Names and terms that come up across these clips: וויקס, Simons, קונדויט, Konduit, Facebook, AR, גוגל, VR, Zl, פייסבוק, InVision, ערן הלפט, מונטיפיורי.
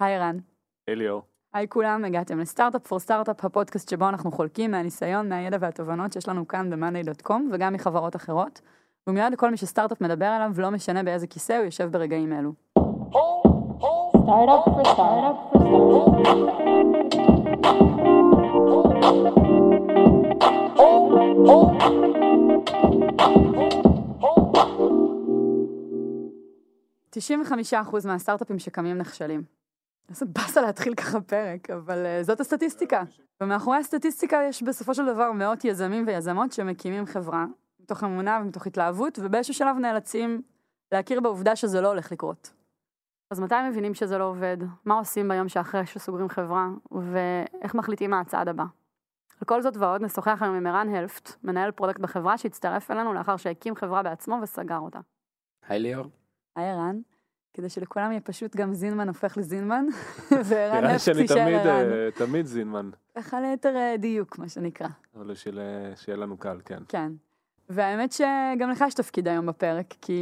היי רן. היי ליאור. היי כולם, הגעתם לסטארט-אפ פור סטארט-אפ, הפודקאסט שבו אנחנו חולקים מהניסיון, מהידע והתובנות שיש לנו כאן ב-monday.com וגם מחברות אחרות. ומיועד לכל מי שסטארט-אפ מדבר עליו, ולא משנה באיזה כיסא הוא יושב ברגעים אלו. סטארט-אפ פור סטארט-אפ פור סטארט-אפ 95% מהסטארט-אפים שקמים נכשלים. זאת בסה להתחיל ככה פרק, אבל זאת הסטטיסטיקה. ומאחורי הסטטיסטיקה יש בסופו של דבר מאות יזמים ויזמות שמקימים חברה, מתוך אמונה ומתוך התלהבות, ובאיזשהו שלב נאלצים להכיר בעובדה שזה לא הולך לקרות. אז מתי מבינים שזה לא עובד? מה עושים ביום שאחרי שסוגרים חברה? ואיך מחליטים מה הצעד הבא? על כל זאת ועוד נשוחח היום עם ערן הלפט, מנהל פרודקט בחברה שהצטרף אלינו לאחר שהקים חברה בעצמו וסגר אותה. היי ליאור. היי ערן, כדי שלכולם יהיה פשוט גם זינמן הופך לזינמן, וערן נפט תישאר ערן. נראה שאני תמיד זינמן. אחד ליתר דיוק, מה שנקרא. אבל שיהיה לנו קל, כן. כן. והאמת שגם לך יש תפקיד היום בפרק, כי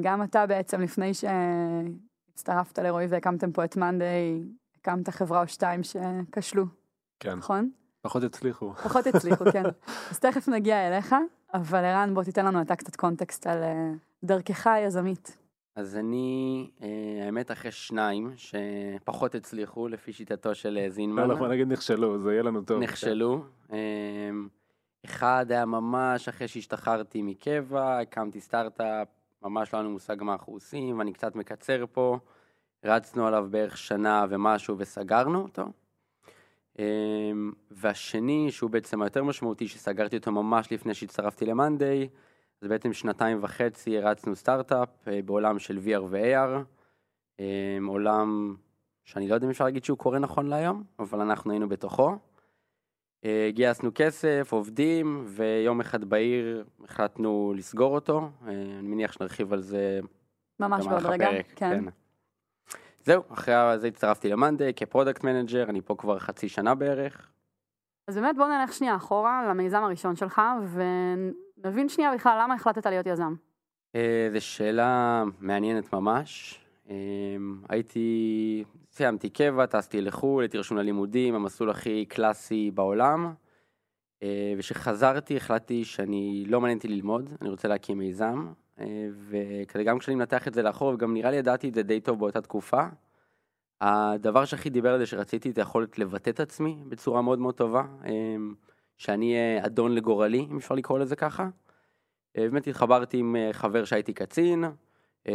גם אתה בעצם לפני שהצטרפת לרועי והקמתם פה את מונדי, הקמת חברה או שתיים שכשלו. כן. נכון? פחות הצליחו. פחות הצליחו, כן. אז תכף נגיע אליך, אבל ערן, בוא תיתן לנו אתה קצת קונטקסט על דרכך היזמית. אז אני, האמת, אחרי שניים שפחות הצליחו, לפי שיטתו של זינמן. לא, נגיד נכשלו, זה יהיה לנו טוב. נכשלו. אחד היה ממש אחרי שהשתחררתי מקבע, הקמתי סטארט-אפ, ממש לא היה מושג מה אנחנו עושים, ואני קצת מקצר פה, רצנו עליו בערך שנה ומשהו וסגרנו אותו. והשני, שהוא בעצם היותר משמעותי, שסגרתי אותו ממש לפני שהצטרפתי למונדי, אז בעצם 2.5 רצנו סטארט-אפ בעולם של VR ו-AR, עולם שאני לא יודע אם אפשר להגיד שהוא קורה נכון להיום, אבל אנחנו היינו בתוכו. גייסנו כסף, עובדים, ויום אחד בעיר החלטנו לסגור אותו. אני מניח שנרחיב על זה ממש בעוד רגע. כן. זהו, אחרי זה הצטרפתי למונדי כפרודקט מנג'ר, אני פה כבר חצי שנה בערך. אז באמת בואו נלך שנייה אחורה למיזם הראשון שלך, נבין שנייה בכלל, למה החלטת להיות יזם? זו שאלה מעניינת ממש. סיימתי קבע, טסתי לחול, התרשום ללימודים, המסלול הכי קלאסי בעולם. וכשחזרתי, החלטתי שאני לא מעניינתי ללמוד, אני רוצה להקים מיזם. וכדי גם כשאני מנתח את זה לאחור, וגם נראה לי ידעתי את זה די טוב באותה תקופה. הדבר שהכי דיבר על זה שרציתי, זה יכולת לבטא את עצמי בצורה מאוד מאוד טובה. שאני אדון לגורלי, אם אפשר לקרוא לזה ככה. באמת התחברתי עם חבר שהייתי קצין,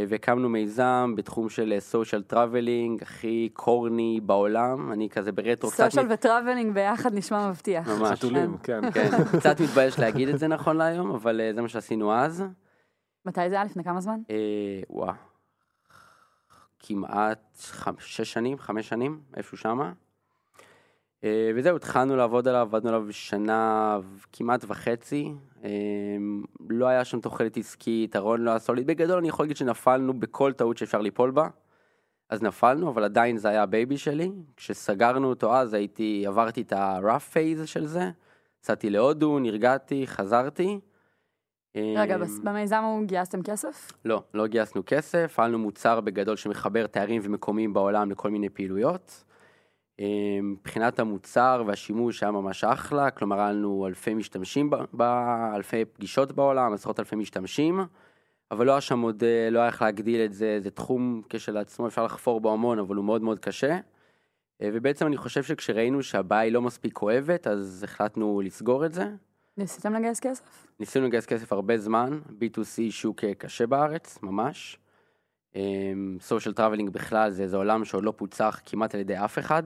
והקמנו מיזם בתחום של סושיאל טראבלינג, הכי קורני בעולם, אני כזה ברטרו... סושיאל וטראבלינג ביחד נשמע מבטיח. ממש, כן. קצת מתבייש להגיד את זה נכון להיום, אבל זה מה שעשינו אז. מתי זה היה? לפני כמה זמן? וואה, כמעט 5 שנים, איפשהו שמה. וזהו, התחלנו לעבוד עליו, עבדנו עליו שנה כמעט וחצי, לא היה שם תוחלת עסקית, הרון לא היה סוליד, בגדול אני יכול להגיד שנפלנו בכל טעות שאפשר ליפול בה, אז נפלנו, אבל עדיין זה היה הבייבי שלי, כשסגרנו אותו אז עברתי את ה-rough phase של זה, יצאתי להודו, נרגעתי, חזרתי. רגע, במיזם גייסתם כסף? לא, לא גייסנו כסף, פעלנו מוצר בגדול שמחבר תיירים ומקומיים בעולם לכל מיני פעילויות, מבחינת המוצר והשימוש היה ממש אחלה, כלומר עלינו אלפי משתמשים, אלפי פגישות בעולם, עשרות אלפי משתמשים, אבל לא היה שם עוד, לא היה איך להגדיל את זה, זה תחום כשלעצמו, אפשר לחפור בו המון, אבל הוא מאוד מאוד קשה, ובעצם אני חושב שכשראינו שהבעיה היא לא מספיק כואבת, אז החלטנו לסגור את זה. ניסיתם לגייס כסף? ניסינו לגייס כסף הרבה זמן, B2C שוק קשה בארץ, ממש. סושיאל טראבלינג בכלל זה עולם שעוד לא פוצח כמעט על ידי אף אחד.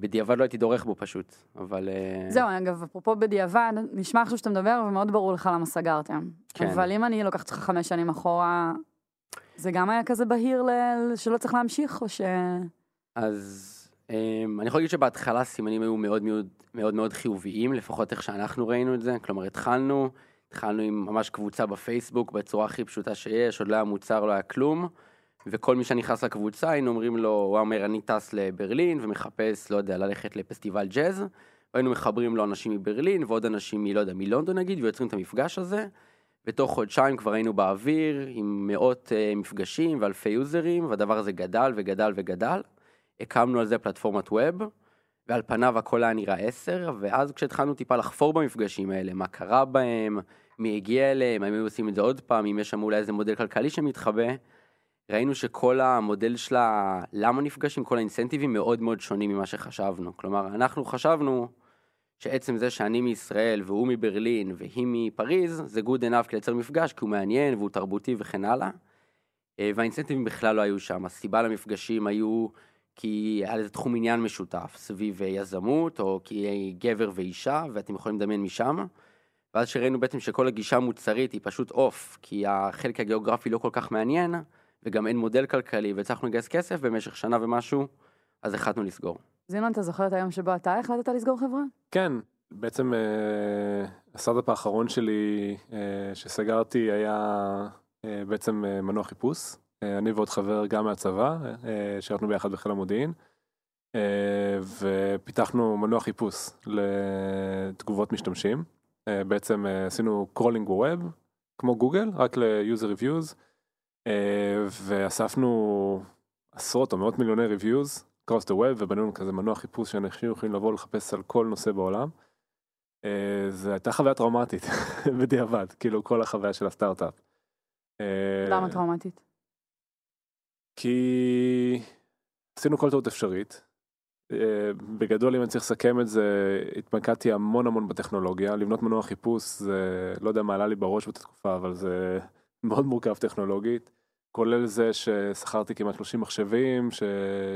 בדיעבד לא הייתי דורך בו פשוט, אבל... זהו, אגב, אפרופו בדיעבד, נשמע עכשיו שאתה מדבר ומאוד ברור לך למה סגרתם. כן. אבל אם אני לוקחת לך 5 שנים אחורה, זה גם היה כזה בהיר שלא צריך להמשיך או ש... אז אני יכול להגיד שבהתחלה סימנים היו מאוד מאוד מאוד מאוד חיוביים, לפחות איך שאנחנו ראינו את זה, כלומר התחלנו עם ממש קבוצה בפייסבוק, בצורה הכי פשוטה שיש, עוד לא היה מוצר, לא היה כלום, וכל מי שנכנס לקבוצה, היינו אומרים לו, הוא אומר, אני טס לברלין, ומחפש, לא יודע, ללכת לפסטיבל ג'אז, והיינו מחברים לו אנשים מברלין, ועוד אנשים מלונדון נגיד, ויוצרים את המפגש הזה, בתוך חודשיים כבר היינו באוויר, עם מאות מפגשים ואלפי יוזרים, והדבר הזה גדל וגדל וגדל. הקמנו על זה פלטפורמת ווב, ועל פניו הכל היה נראה 10, ואז כשהתחלנו טיפה לחפור במפגשים האלה, מה קרה בהם, מי הגיע אליהם, האם היו עושים את זה עוד פעם, אם יש שם אולי איזה מודל כלכלי שמתחבא, ראינו שכל המודל שלה, למה נפגשים, כל האינסנטיבים מאוד מאוד שונים ממה שחשבנו. כלומר, אנחנו חשבנו שעצם זה שאני מישראל והוא מברלין והיא מפריז, זה good enough לייצר מפגש, כי הוא מעניין והוא תרבותי וכן הלאה. והאינסנטיבים בכלל לא היו שם. הסיבה למפגשים היו כי היה לזה תחום עניין משותף, סביב יזמות, או כי גבר ואישה, ואתם יכולים לדמיין משם. ואז שראינו בעצם שכל הגישה המוצרית היא פשוט אוף, כי החלק הגיאוגרפי לא כל כך מעניין, וגם אין מודל כלכלי, וצריכנו לגייס כסף במשך שנה ומשהו, אז החלטנו לסגור. זימן, אתה זוכר את היום שבו אתה החלטת לסגור חברה? כן, בעצם הסטארט-אפ האחרון שלי שסגרתי היה בעצם מנוע חיפוש. אני ועוד חבר גם מהצבא, שירתנו ביחד בחיל המודיעין, ופיתחנו מנוע חיפוש לתגובות משתמשים. בעצם עשינו קרולינג ווב, כמו גוגל, רק ליוזר ריוויוז, ואספנו עשרות או מאות מיליוני ריוויוז, across the web, ובנינו כזה מנוע חיפוש שאנשים יכולים לבוא לחפש על כל נושא בעולם. זו הייתה חוויה טראומטית, בדיעבד, כאילו כל החוויה של הסטארט-אפ. למה טראומטית? כי עשינו כל טעות אפשרית. בגדול, אם אני צריך לסכם את זה, התמקדתי המון המון בטכנולוגיה. לבנות מנוע חיפוש, זה, לא יודע מה עלה לי בראש בתקופה, אבל זה מאוד מורכב טכנולוגית. כולל זה ששכרתי כמעט 30 מחשבים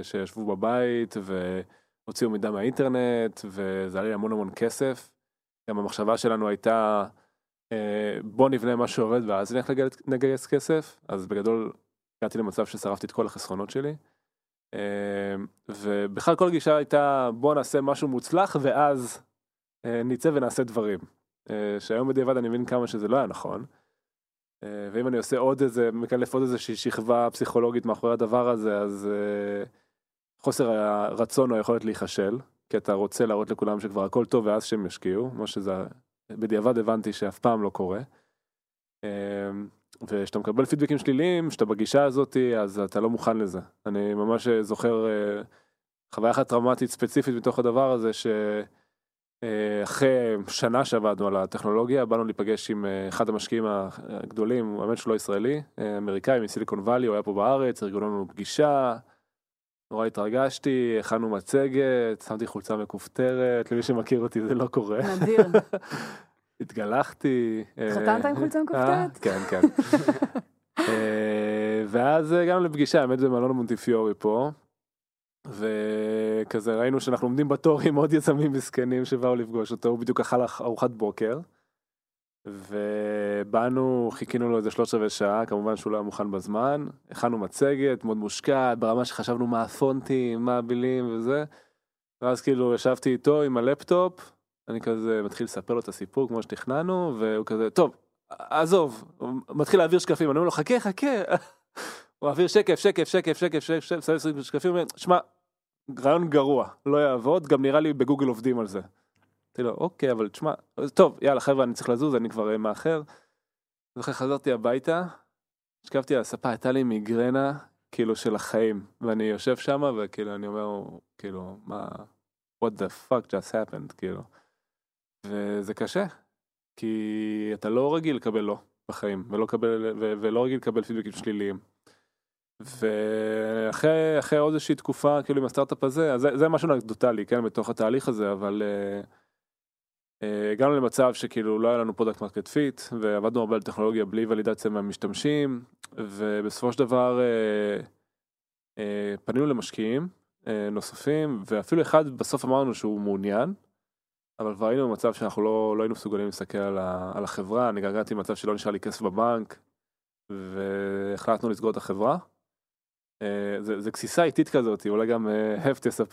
שישבו בבית והוציאו מידע מהאינטרנט, וזה היה לי המון המון כסף. גם המחשבה שלנו הייתה, בוא נבנה מה שעובד ואז נלך לגייס כסף. אז בגדול הגעתי למצב ששרפתי את כל החסכונות שלי. ובכלל כל גישה הייתה, בוא נעשה משהו מוצלח ואז ניצא ונעשה דברים. שהיום בדיעבד אני מבין כמה שזה לא היה נכון. ואם אני עושה עוד איזה, מקלף עוד איזושהי שכבה פסיכולוגית מאחורי הדבר הזה, אז חוסר הרצון או היכולת להיחשל, כי אתה רוצה להראות לכולם שכבר הכל טוב ואז שהם ישקיעו, מה שזה, בדיעבד הבנתי שאף פעם לא קורה. ושאתה מקבל פידבקים שליליים, שאתה בגישה הזאת, אז אתה לא מוכן לזה. אני ממש זוכר חוויה אחת טראומטית ספציפית בתוך הדבר הזה, אחרי שנה שעבדנו על הטכנולוגיה, באנו להיפגש עם אחד המשקיעים הגדולים, האמת שלא ישראלי, אמריקאי מסיליקון ואלי, הוא היה פה בארץ, ארגנו לנו פגישה, נורא התרגשתי, הכנו מצגת, שמתי חולצה מקופטרת, למי שמכיר אותי זה לא קורה. נדיר. התגלחתי. חתנת עם חולצה מקופטרת? כן, כן. ואז גם לפגישה, האמת זה מלון מונטיפיורי פה, וכזה ראינו שאנחנו עומדים בתור עם עוד יזמים מסכנים שבאו לפגוש אותו, הוא בדיוק אכל ארוחת בוקר, ובאנו, חיכינו לו איזה 3 שעה, כמובן שהוא לא היה מוכן בזמן, הכנו מצגת, מאוד מושקעת, ברמה שחשבנו מה הפונטים, מה הבילים וזה, ואז כאילו ישבתי איתו עם הלפטופ, אני כזה מתחיל לספר לו את הסיפור כמו שתכננו, והוא כזה, טוב, עזוב, מתחיל להעביר שקפים, אני אומר לו, חכה, חכה, הוא מעביר שקף, שמה, רעיון גרוע, לא יעבוד, גם נראה לי בגוגל עובדים על זה. תראי לו, אוקיי, אבל תשמע, טוב, יאללה חבר'ה, אני צריך לזוז, אני כבר מאחר. ואחרי חזרתי הביתה, שקפתי על הספה, הייתה לי מיגרנה, כאילו, של החיים, ואני יושב שם, וכאילו, אני אומר, כאילו, מה, what the fuck just happened, כאילו. וזה קשה, כי אתה לא רגיל לקבל לא בחיים, ולא רגיל לקבל פידבקים שליליים. ואחרי עוד איזושהי תקופה, כאילו עם הסטארט-אפ הזה, אז זה משהו אנקדוטלי, כן, בתוך התהליך הזה, אבל הגענו למצב שכאילו לא היה לנו פרודקט מרקט פיט, ועבדנו הרבה על טכנולוגיה בלי ולידציה מהמשתמשים, ובסופו של דבר פנינו למשקיעים נוספים, ואפילו אחד בסוף אמרנו שהוא מעוניין, אבל כבר היינו במצב שאנחנו לא היינו מסוגלים להסתכל על החברה, אני גרגעתי במצב שלא נשאר לי כסף בבנק, והחלטנו לסגור את החברה. זה כסיסה איטית כזאת, אולי גם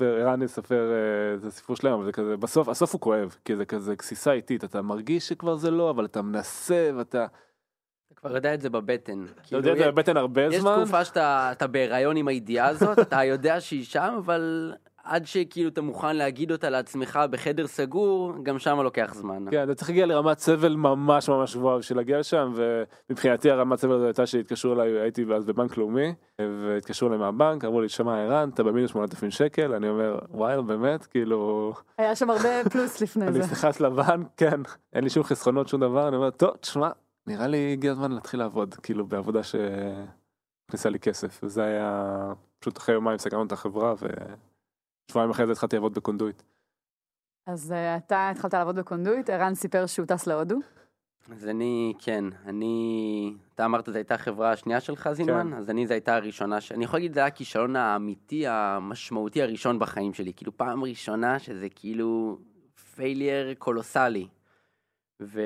אירן יספר זה סיפור שלם, אבל זה כזה, בסוף, הסוף הוא כואב, כי זה כזה כסיסה איטית, אתה מרגיש שכבר זה לא, אבל אתה מנסה ואתה... אתה כבר יודע את זה בבטן. אתה יודע את זה בבטן הרבה זמן. יש תקופה שאתה בהיריון עם הידיעה הזאת, אתה יודע שהיא שם, אבל עד שכאילו אתה מוכן להגיד אותה לעצמך בחדר סגור, גם שם לוקח זמן. כן, אתה צריך להגיע לרמת סבל ממש ממש גבוהה של להגיע לשם, ומבחינתי הרמת סבל הזו הייתה שהתקשרו אליי, הייתי אז בבנק לאומי, והתקשרו אליי מהבנק, אמרו לי, שמע ערן, אתה במינוס 8,000 שקל, אני אומר, וואי, באמת, כאילו... היה שם הרבה פלוס לפני זה. אני סליחת לבנק, כן, אין לי שום חסכונות, שום דבר, אני אומר, טוב, תשמע, נראה לי הגיע הזמן להתחיל לעבוד, כאילו בעבודה שכניסה לי כסף, וזה היה פשוט אחרי יומיים סגרנו את החברה, ושבועיים אחרי זה התחלתי לעבוד בקונדויט. אז אתה התחלת לעבוד בקונדויט, ערן סיפר שהוא טס להודו? אז אני, כן, אתה אמרת, זו הייתה החברה השנייה שלך, זינמן, אז זו הייתה הראשונה, אני יכול להגיד, זה היה הכישלון האמיתי, המשמעותי הראשון בחיים שלי, כאילו פעם ראשונה שזה כאילו פיילייר קולוסלי, ו...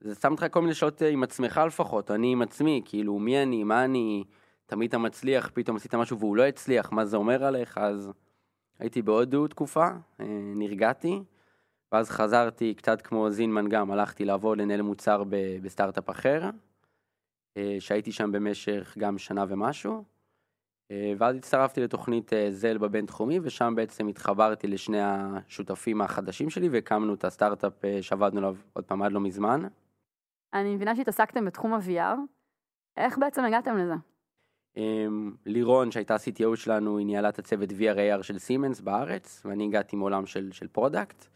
זה שם לך כל מיני שעות עם עצמך לפחות, אני עם עצמי, כאילו מי אני, מה אני, תמיד אתה מצליח, פתאום עשית משהו והוא לא הצליח, מה זה אומר עליך? אז הייתי בהודו תקופה, נרגעתי, ואז חזרתי קצת כמו זינמן גם, הלכתי לעבוד לנהל מוצר בסטארט-אפ אחר, שהייתי שם במשך גם שנה ומשהו, ואז הצטרפתי לתוכנית זל בבינתחומי, ושם בעצם התחברתי לשני השותפים החדשים שלי, והקמנו את הסטארט-אפ שעבדנו עליו עוד פעם עד לא מזמן. אני מבינה שהתעסקתם בתחום ה-VR, איך בעצם הגעתם לזה? לירון שהייתה CTO שלנו, היא ניהלה את הצוות VR AR של סימנס בארץ, ואני הגעתי מעולם של פרודקט,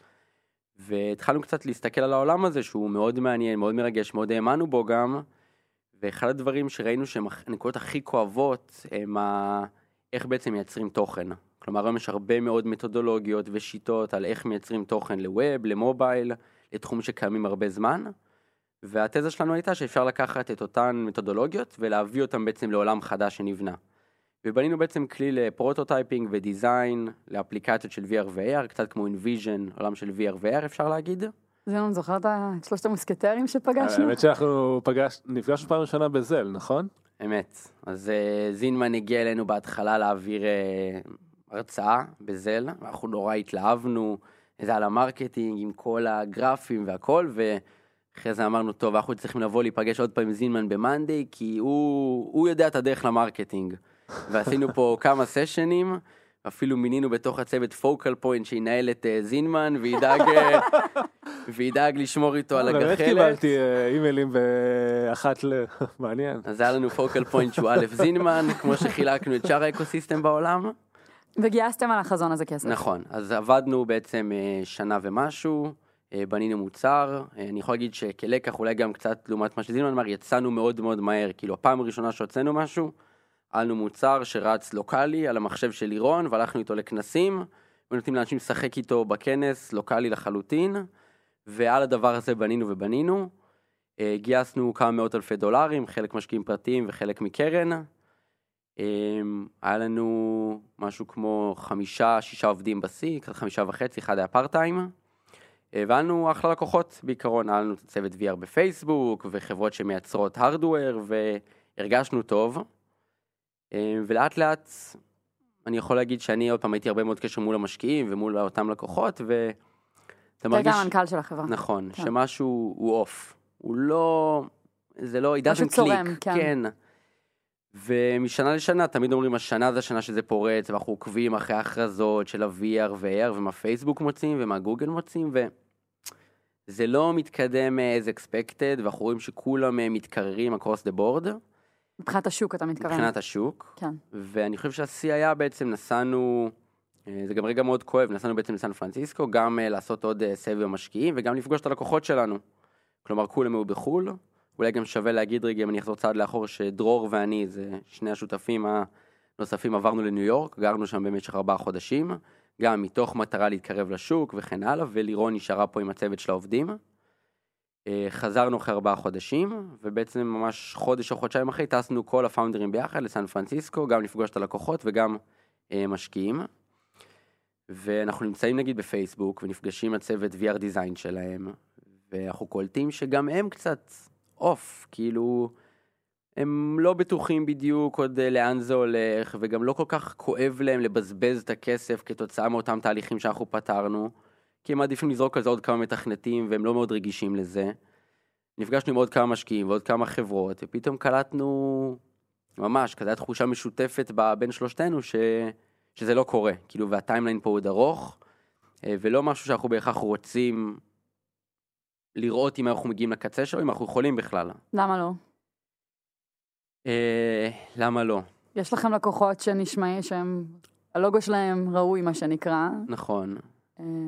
והתחלנו קצת להסתכל על העולם הזה, שהוא מאוד מעניין, מאוד מרגש, מאוד האמנו בו גם, ואחד הדברים שראינו שהן הנקודות הכי כואבות, הם איך בעצם מייצרים תוכן. כלומר, היום יש הרבה מאוד מתודולוגיות ושיטות על איך מייצרים תוכן לווב, למובייל, לתחום שקיימים הרבה זמן, והתזה שלנו הייתה שאפשר לקחת את אותן מתודולוגיות ולהביא אותן בעצם לעולם חדש שנבנה. ובנינו בעצם כלי לפרוטוטייפינג ודיזיין, לאפליקציות של VR ו-AR, קצת כמו InVision, עולם של VR ו-AR אפשר להגיד. זלון, זוכר את שלושת המוסקטרים שפגשנו? האמת שאנחנו נפגשנו פעם ראשונה בזל, נכון? אמת. אז זינמן הגיע אלינו בהתחלה להעביר הרצאה בזל, אנחנו נורא התלהבנו, זה על המרקטינג עם כל הגרפים והכל, ואחרי זה אמרנו, טוב, אנחנו צריכים לבוא להיפגש עוד פעם עם זינמן במנדי, כי הוא יודע את הדרך למרקטינג. ועשינו פה כמה סשנים, אפילו מינינו בתוך הצוות פוקל פוינט שינהל את זינמן, וידאג לשמור איתו על הגחלת. באמת קיבלתי אימיילים באחת למעניין. אז היה לנו פוקל פוינט שהוא א' זינמן, כמו שחילקנו את שאר האקוסיסטם בעולם. וגייסתם על החזון הזה כסף. נכון, אז עבדנו בעצם שנה ומשהו, בנינו מוצר, אני יכול להגיד שכלקח אולי גם קצת לעומת מה שזינמן אמר, יצאנו מאוד מאוד מהר, כאילו הפעם הראשונה שהוצאנו משהו, עלנו מוצר שרץ לוקלי על המחשב של לירון, והלכנו איתו לכנסים, ונותנים לאנשים לשחק איתו בכנס, לוקלי לחלוטין, ועל הדבר הזה בנינו ובנינו, גייסנו כמה מאות אלפי דולרים, חלק משקיעים פרטיים וחלק מקרן, היה לנו משהו כמו 5-6 עובדים בסי, 5.5, אחד היה פארט-טיים, והיה לנו אחלה לקוחות, בעיקרון היה לנו צוות VR בפייסבוק, וחברות שמייצרות הרדוור, והרגשנו טוב, ולאט לאט אני יכול להגיד שאני עוד פעם הייתי הרבה מאוד קשר מול המשקיעים ומול אותם לקוחות, ואתה מרגיש... אתה גם מנכ"ל של החברה. נכון, כן. שמשהו הוא אוף, הוא לא... זה לא... משהו קליק, צורם, כן. כן. ומשנה לשנה, תמיד אומרים, השנה זה השנה שזה פורץ, ואנחנו עוקבים אחרי ההכרזות של ה-VR ו-AR, ומה פייסבוק מוצאים, ומה גוגל מוצאים, וזה לא מתקדם as expected, ואנחנו רואים שכולם מתקררים across the board, מבחינת השוק, אתה מתקרן. מבחינת השוק. כן. ואני חושב שהשיא היה בעצם נסענו, זה גם רגע מאוד כואב, נסענו בעצם לסן פרנסיסקו, גם לעשות עוד סבב משקיעים, וגם לפגוש את הלקוחות שלנו. כלומר, כולם היו בחול, אולי גם שווה להגיד רגע, אם אני אחזור צעד לאחור, שדרור ואני, זה שני השותפים הנוספים, עברנו לניו יורק, גרנו שם במשך 4 חודשים, גם מתוך מטרה להתקרב לשוק וכן הלאה, ולירון נשארה פה עם הצוות של העובדים. חזרנו אחרי 4 חודשים, ובעצם ממש חודש או חודשיים אחרי, טסנו כל הפאונדרים ביחד לסן פרנסיסקו, גם לפגוש את הלקוחות וגם משקיעים. ואנחנו נמצאים נגיד בפייסבוק, ונפגשים הצוות VR דיזיין שלהם, ואנחנו קולטים שגם הם קצת אוף, כאילו הם לא בטוחים בדיוק עוד לאן זה הולך, וגם לא כל כך כואב להם לבזבז את הכסף כתוצאה מאותם תהליכים שאנחנו פתרנו, כי הם מעדיפים לזרוק על זה עוד כמה מתכנתים, והם לא מאוד רגישים לזה. נפגשנו עם עוד כמה משקיעים, ועוד כמה חברות, ופתאום קלטנו ממש, כזאת תחושה משותפת בין שלושתנו, שזה לא קורה, כאילו, והטיימליין פה עוד ארוך, ולא משהו שאנחנו בהכרח רוצים לראות אם אנחנו מגיעים לקצה שלו, אם אנחנו יכולים בכלל. למה לא? למה לא? יש לכם לקוחות שנשמעי שהם, הלוגו שלהם ראוי, מה שנקרא. נכון.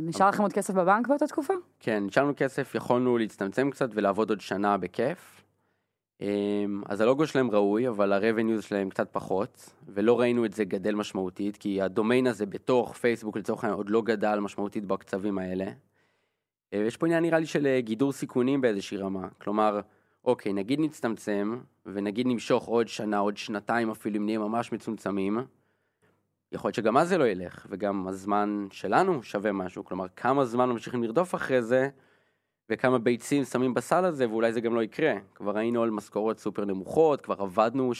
נשאר לכם עוד כסף בבנק באותה תקופה? כן, נשארנו כסף, יכולנו להצטמצם קצת ולעבוד עוד שנה בכיף. אז הלוגו שלהם ראוי, אבל הרווניוז שלהם קצת פחות, ולא ראינו את זה גדל משמעותית, כי הדומיין הזה בתוך פייסבוק לצורך עוד לא גדל משמעותית בקצבים האלה. יש פה עניין נראה לי של גידור סיכונים באיזושהי רמה. כלומר, אוקיי, נגיד נצטמצם, ונגיד נמשוך עוד שנה, עוד שנתיים אפילו, אם נהיה ממש מצומצמים, יכול להיות שגם אז זה לא ילך, וגם הזמן שלנו שווה משהו. כלומר, כמה זמן ממשיכים לרדוף אחרי זה, וכמה ביצים שמים בסל הזה, ואולי זה גם לא יקרה. כבר היינו על משכורות סופר נמוכות, כבר עבדנו 2.5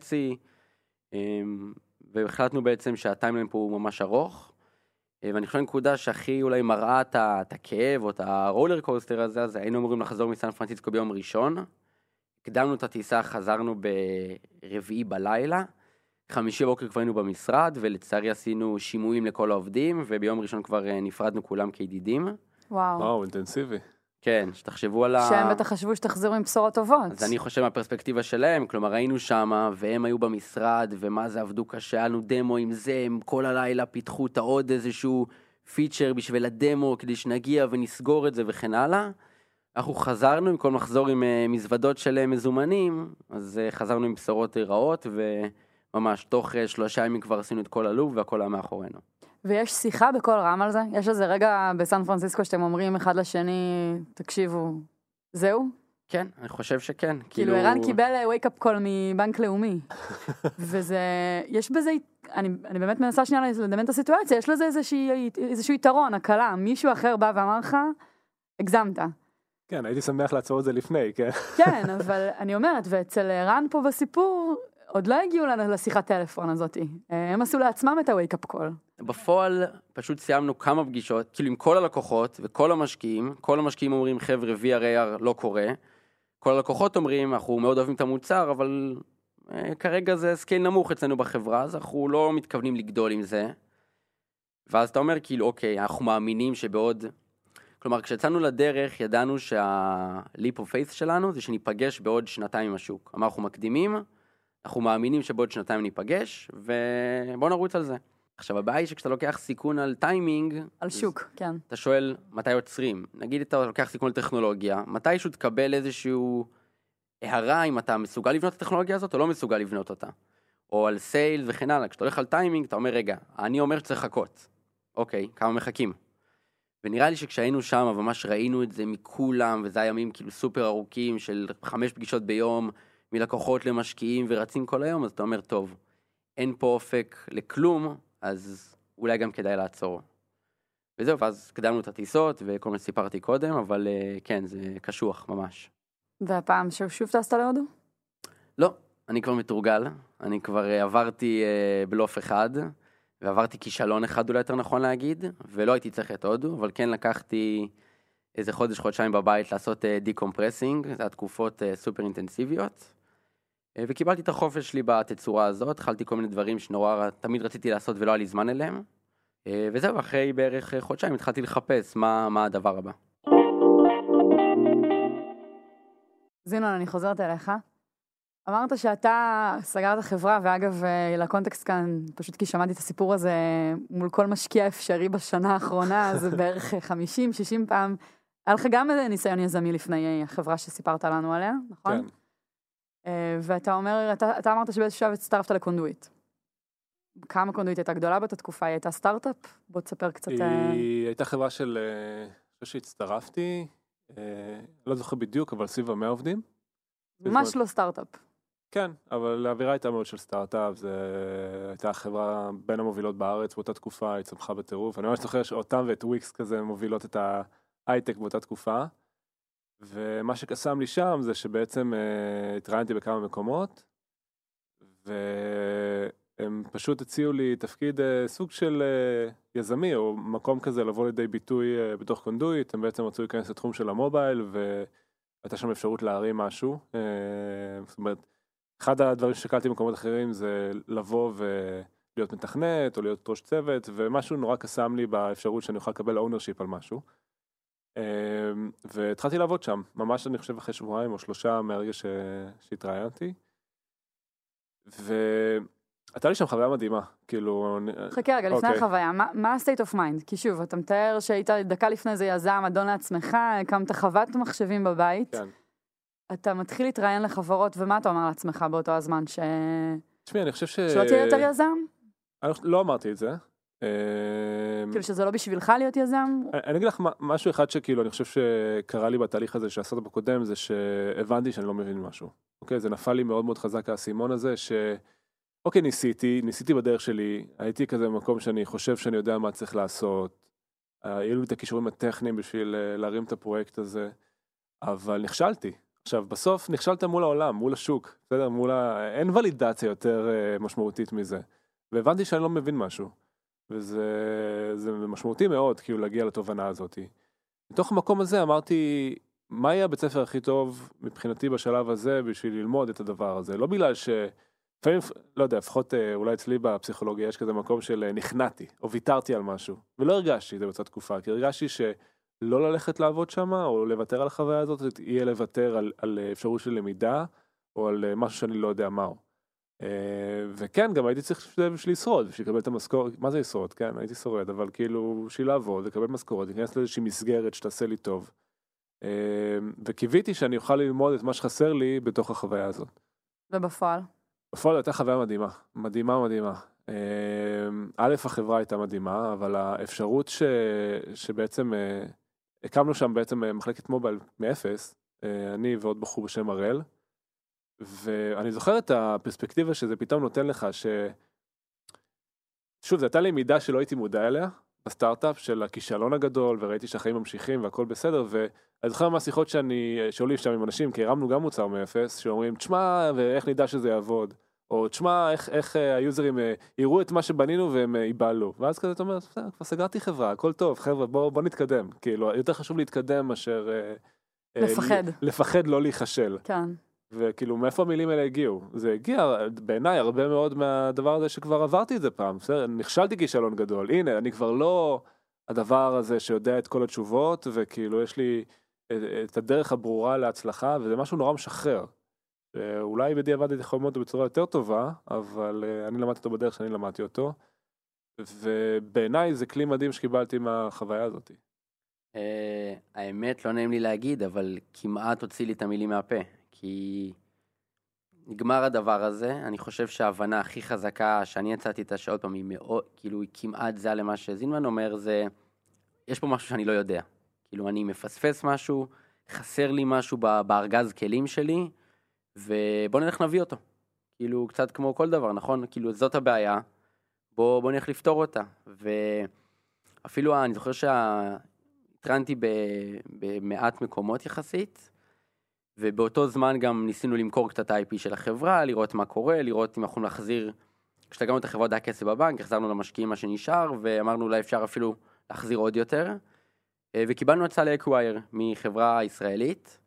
שנים, והחלטנו בעצם שהטיימליין פה הוא ממש ארוך, ואני חושב נקודה שהכי אולי מראה את הכאב, או את הרולר קוסטר הזה, אז היינו אמורים לחזור מסן פרנסיסקו ביום ראשון, הקדמנו את הטיסה, חזרנו ברביעי בלילה, 5 בבוקר כבר היינו במשרד, ולצערי עשינו שימועים לכל העובדים, וביום ראשון כבר נפרדנו כולם כידידים. וואו, אינטנסיבי. כן, שתחשבו על שהם בטח חשבו שתחזרו עם בשורות טובות. אז אני חושב מהפרספקטיבה שלהם, כלומר היינו שם, והם היו במשרד, ומה זה עבדו קשה, עלנו דמו עם זה, הם כל הלילה פיתחו את העוד איזשהו פיצ'ר בשביל הדמו, כדי שנגיע ונסגור את זה וכן הלאה. אנחנו חזרנו, במקום לחזור עם מזוודות של מזומנים, אז חזרנו עם בשורות רעות, וממש תוך 3 ימים כבר עשינו את כל הלוב, והכל היה מאחורינו. ויש שיחה בכל רם על זה? יש איזה רגע בסן פרנסיסקו שאתם אומרים אחד לשני, תקשיבו, זהו? כן, אני חושב שכן. כאילו אירן קיבל wake-up call מבנק לאומי. וזה, יש בזה, אני באמת מנסה שנייה לדמיין את הסיטואציה, יש לזה איזשהו יתרון, הקלה, מישהו אחר בא ואמר לך, הגזמת. כן, הייתי שמח לעצור את זה לפני, כן. כן, אבל אני אומרת, ואצל אירן פה בסיפור, עוד לא הגיעו לנו לשיחת טלפון הזאת. הם עשו לעצמם את ה-wake-up call. בפועל פשוט סיימנו כמה פגישות, כאילו עם כל הלקוחות וכל המשקיעים, כל המשקיעים אומרים, חבר'ה, VR לא קורה. כל הלקוחות אומרים, אנחנו מאוד אוהבים את המוצר, אבל כרגע זה סקייל נמוך אצלנו בחברה, אז אנחנו לא מתכוונים לגדול עם זה. ואז אתה אומר, כאילו, אוקיי, אנחנו מאמינים שבעוד, כלומר, כשיצאנו לדרך, ידענו שה-leap of faith שלנו זה שניפגש בעוד 2 עם השוק. אמר, אנחנו מקדימים, אנחנו מאמינים שבעוד 2 ניפגש, ובואו נרוץ על זה. עכשיו, הבעיה היא שכשאתה לוקח סיכון על טיימינג, על שוק, כן. אתה שואל מתי יוצרים. נגיד אתה לוקח סיכון על טכנולוגיה, מתי שהוא תקבל איזשהו הערה אם אתה מסוגל לבנות את הטכנולוגיה הזאת או לא מסוגל לבנות אותה. או על סייל וכן הלאה. כשאתה הולך על טיימינג, אתה אומר, רגע, אני אומר שצריך לחכות. אוקיי, כמה מחכים? ונראה לי שכשהיינו שם, ממש ראינו את זה מכולם, וזה הימים כאילו סופר ארוכים של 5 פגישות ביום, מלקוחות למשקיעים ורצים כל היום, אז אתה אומר, טוב, אין פה אופק לכלום, אז אולי גם כדאי לעצור. וזהו, ואז קדמנו את הטיסות, וכל מה שסיפרתי קודם, אבל כן, זה קשוח ממש. והפעם שוב טסת להודו? לא, אני כבר מתורגל, אני כבר עברתי בלוף אחד, ועברתי כישלון אחד אולי יותר נכון להגיד, ולא הייתי צריך את הודו, אבל כן לקחתי איזה 1-2 חודשים בבית לעשות דיקומפרסינג, זה התקופות סופר אינטנסיביות, וקיבלתי את החופש שלי בתצורה הזאת, חלתי כל מיני דברים שנורא תמיד רציתי לעשות ולא היה לי זמן אליהם, וזהו, אחרי בערך 1-2 חודשים התחלתי לחפש מה הדבר הבא. זינון, אני חוזרת אליך. אמרת שאתה סגרת החברה, ואגב, לקונטקסט כאן, פשוט כי שמעתי את הסיפור הזה מול כל משקיע אפשרי בשנה האחרונה, זה בערך 50-60 פעם. היה לך גם ניסיון יזמי לפני החברה שסיפרת לנו עליה, נכון? כן. ואתה אומר, אתה אמרת שבאיזשהו שעה הצטרפת לקונדויט. כמה קונדויט הייתה גדולה באותה תקופה? היא הייתה סטארט-אפ? בוא תספר קצת. היא הייתה חברה של, שהצטרפתי, לא זוכר בדיוק, אבל סביב 100 עובדים. ממש לא סטארט-אפ. כן, אבל האווירה הייתה מאוד של סטארט-אפ, זה הייתה חברה בין המובילות בארץ, באותה תקופה היא צמחה בטירוף, אני ממש זוכר שאותם ואת וויקס כזה מובילות את ההייטק באותה תקופה, ומה שקסם לי שם זה שבעצם התראיינתי בכמה מקומות, והם פשוט הציעו לי תפקיד סוג של יזמי, או מקום כזה לבוא לידי ביטוי בתוך קונדויט, הם בעצם רצו להיכנס לתחום של המובייל, הייתה שם אפשרות להרים משהו, זאת אומרת, אחד הדברים שקלתי במקומות אחרים זה לבוא להיות מתכנת או להיות ראש צוות, ומשהו נורא קסם לי באפשרות שאני אוכל לקבל אונרשיפ על משהו. והתחלתי לעבוד שם, ממש אני חושב אחרי שבועיים או שלושה מהרגע שהתראיינתי. הייתה לי שם חוויה מדהימה, כאילו... חכה רגע, לפני החוויה, מה ה-state of mind? כי שוב, אתה מתאר שהיית דקה לפני זה יזם, אדון לעצמך, הקמת חוות מחשבים בבית. כן. אתה מתחיל להתראיין לחברות, ומה אתה אומר לעצמך באותו הזמן ש... תשמעי, אני חושב ש... שלא תהיה יותר יזם? לא אמרתי את זה. כאילו שזה לא בשבילך להיות יזם? אני אגיד לך משהו אחד שכאילו, אני חושב שקרה לי בתהליך הזה שעשית בקודם, זה שהבנתי שאני לא מבין משהו. אוקיי, זה נפל לי מאוד מאוד חזק הסימון הזה, ש... אוקיי, ניסיתי בדרך שלי, הייתי כזה במקום שאני חושב שאני יודע מה צריך לעשות, היו לי את הכישורים הטכניים בשביל להרים את הפרויקט הזה, אבל נכשלתי. עכשיו, בסוף נכשלת מול העולם, מול השוק, בסדר? אין ולידציה יותר משמעותית מזה. והבנתי שאני לא מבין משהו. וזה משמעותי מאוד, כאילו, להגיע לתובנה הזאת. מתוך המקום הזה אמרתי, מה יהיה הבית ספר הכי טוב מבחינתי בשלב הזה בשביל ללמוד את הדבר הזה? לא בגלל ש... לפעמים, לא יודע, לפחות אולי אצלי בפסיכולוגיה יש כזה מקום של נכנעתי, או ויתרתי על משהו, ולא הרגשתי את זה בצד תקופה, כי הרגשתי שלא ללכת לעבוד שם, או לוותר על החוויה הזאת, יהיה לוותר על אפשרות של למידה, או על משהו שאני לא יודע מהו. וכן, גם הייתי צריך בשביל לשרוד, בשביל לקבל את המשכורת, מה זה לשרוד? כן, הייתי שורד, אבל כאילו, בשביל לעבוד, לקבל משכורת, להיכנס לאיזושהי מסגרת שתעשה לי טוב, וקיוויתי שאני אוכל ללמוד את מה שחסר לי בתוך החוויה הזאת. ובפועל? בפועל הייתה חוויה מדהימה, מדהימה מדהימה. א', החברה הייתה מדהימה, אבל האפשרות שבעצם, הקמנו שם בעצם מחלקת מובייל מאפס, אני ועוד בחור בשם הראל, ואני זוכר את הפרספקטיבה שזה פתאום נותן לך, שוב, זו הייתה לי מידה שלא הייתי מודע אליה, בסטארט-אפ של הכישלון הגדול, וראיתי שהחיים ממשיכים והכל בסדר, ואני זוכר מהשיחות שעולים שם עם אנשים, כי הרמנו גם מוצר מאפס, שאומרים, תשמע, ואיך נדע שזה יעבוד? או תשמע, איך היוזרים יראו את מה שבנינו והם ייבעלו? ואז כזה אתה אומר, כבר סגרתי חברה, הכל טוב, חבר'ה, בוא נתקדם. כאילו, יותר חשוב להתקדם מאשר... לפחד. לפחד לא להיחשל. כן. וכאילו, מאיפה המילים האלה הגיעו? זה הגיע, בעיניי, הרבה מאוד מהדבר הזה שכבר עברתי את זה פעם. נכשלתי כישלון גדול. הנה, אני כבר לא הדבר הזה שיודע את כל התשובות, וכאילו, יש לי את הדרך הברורה להצלחה, וזה משהו נורא משחרר. אולי בדיעבד הייתי יכול ללמוד אותו בצורה יותר טובה, אבל אני למדתי אותו בדרך שאני למדתי אותו, ובעיניי זה כלי מדהים שקיבלתי מהחוויה הזאת. האמת, לא נעים לי להגיד, אבל כמעט הוציא לי את המילים מהפה. כי נגמר הדבר הזה, אני חושב שההבנה הכי חזקה שאני יצאתי את השעות פעמים מאוד, כאילו היא כמעט זהה למה שזינמן אומר, זה, יש פה משהו שאני לא יודע. כאילו אני מפספס משהו, חסר לי משהו בארגז כלים שלי, ובוא נלך נביא אותו. כאילו קצת כמו כל דבר, נכון? כאילו זאת הבעיה, בוא נלך לפתור אותה. ואפילו אני זוכר שהתרנתי במעט מקומות יחסית, ובאותו זמן גם ניסינו למכור קצת ה-IP של החברה, לראות מה קורה, לראות אם אנחנו נחזיר, כשתגענו את החברה דה כסף בבנק, החזרנו למשקיעים מה שנשאר, ואמרנו אולי אפשר אפילו להחזיר עוד יותר, וקיבלנו הצעה ל-Acquire מחברה ישראלית,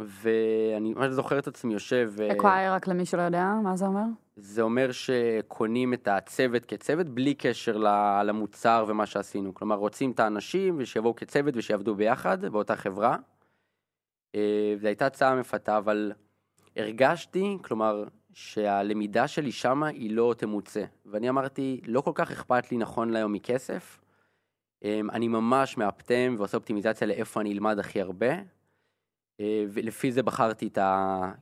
ואני ממש זוכר את עצמי יושב... Acquire, רק למי שלא יודע, מה זה אומר? זה אומר שקונים את הצוות כצוות, בלי קשר למוצר ומה שעשינו, כלומר רוצים את האנשים, ושיבואו כצוות ושיעבדו ביחד באותה חברה, וזו הייתה הצעה מפתה, אבל הרגשתי, כלומר, שהלמידה שלי שמה היא לא תמוצא. ואני אמרתי, לא כל כך אכפת לי נכון להיום מכסף, אני ממש מאפתם ועושה אופטימיזציה לאיפה אני אלמד הכי הרבה, ולפי זה בחרתי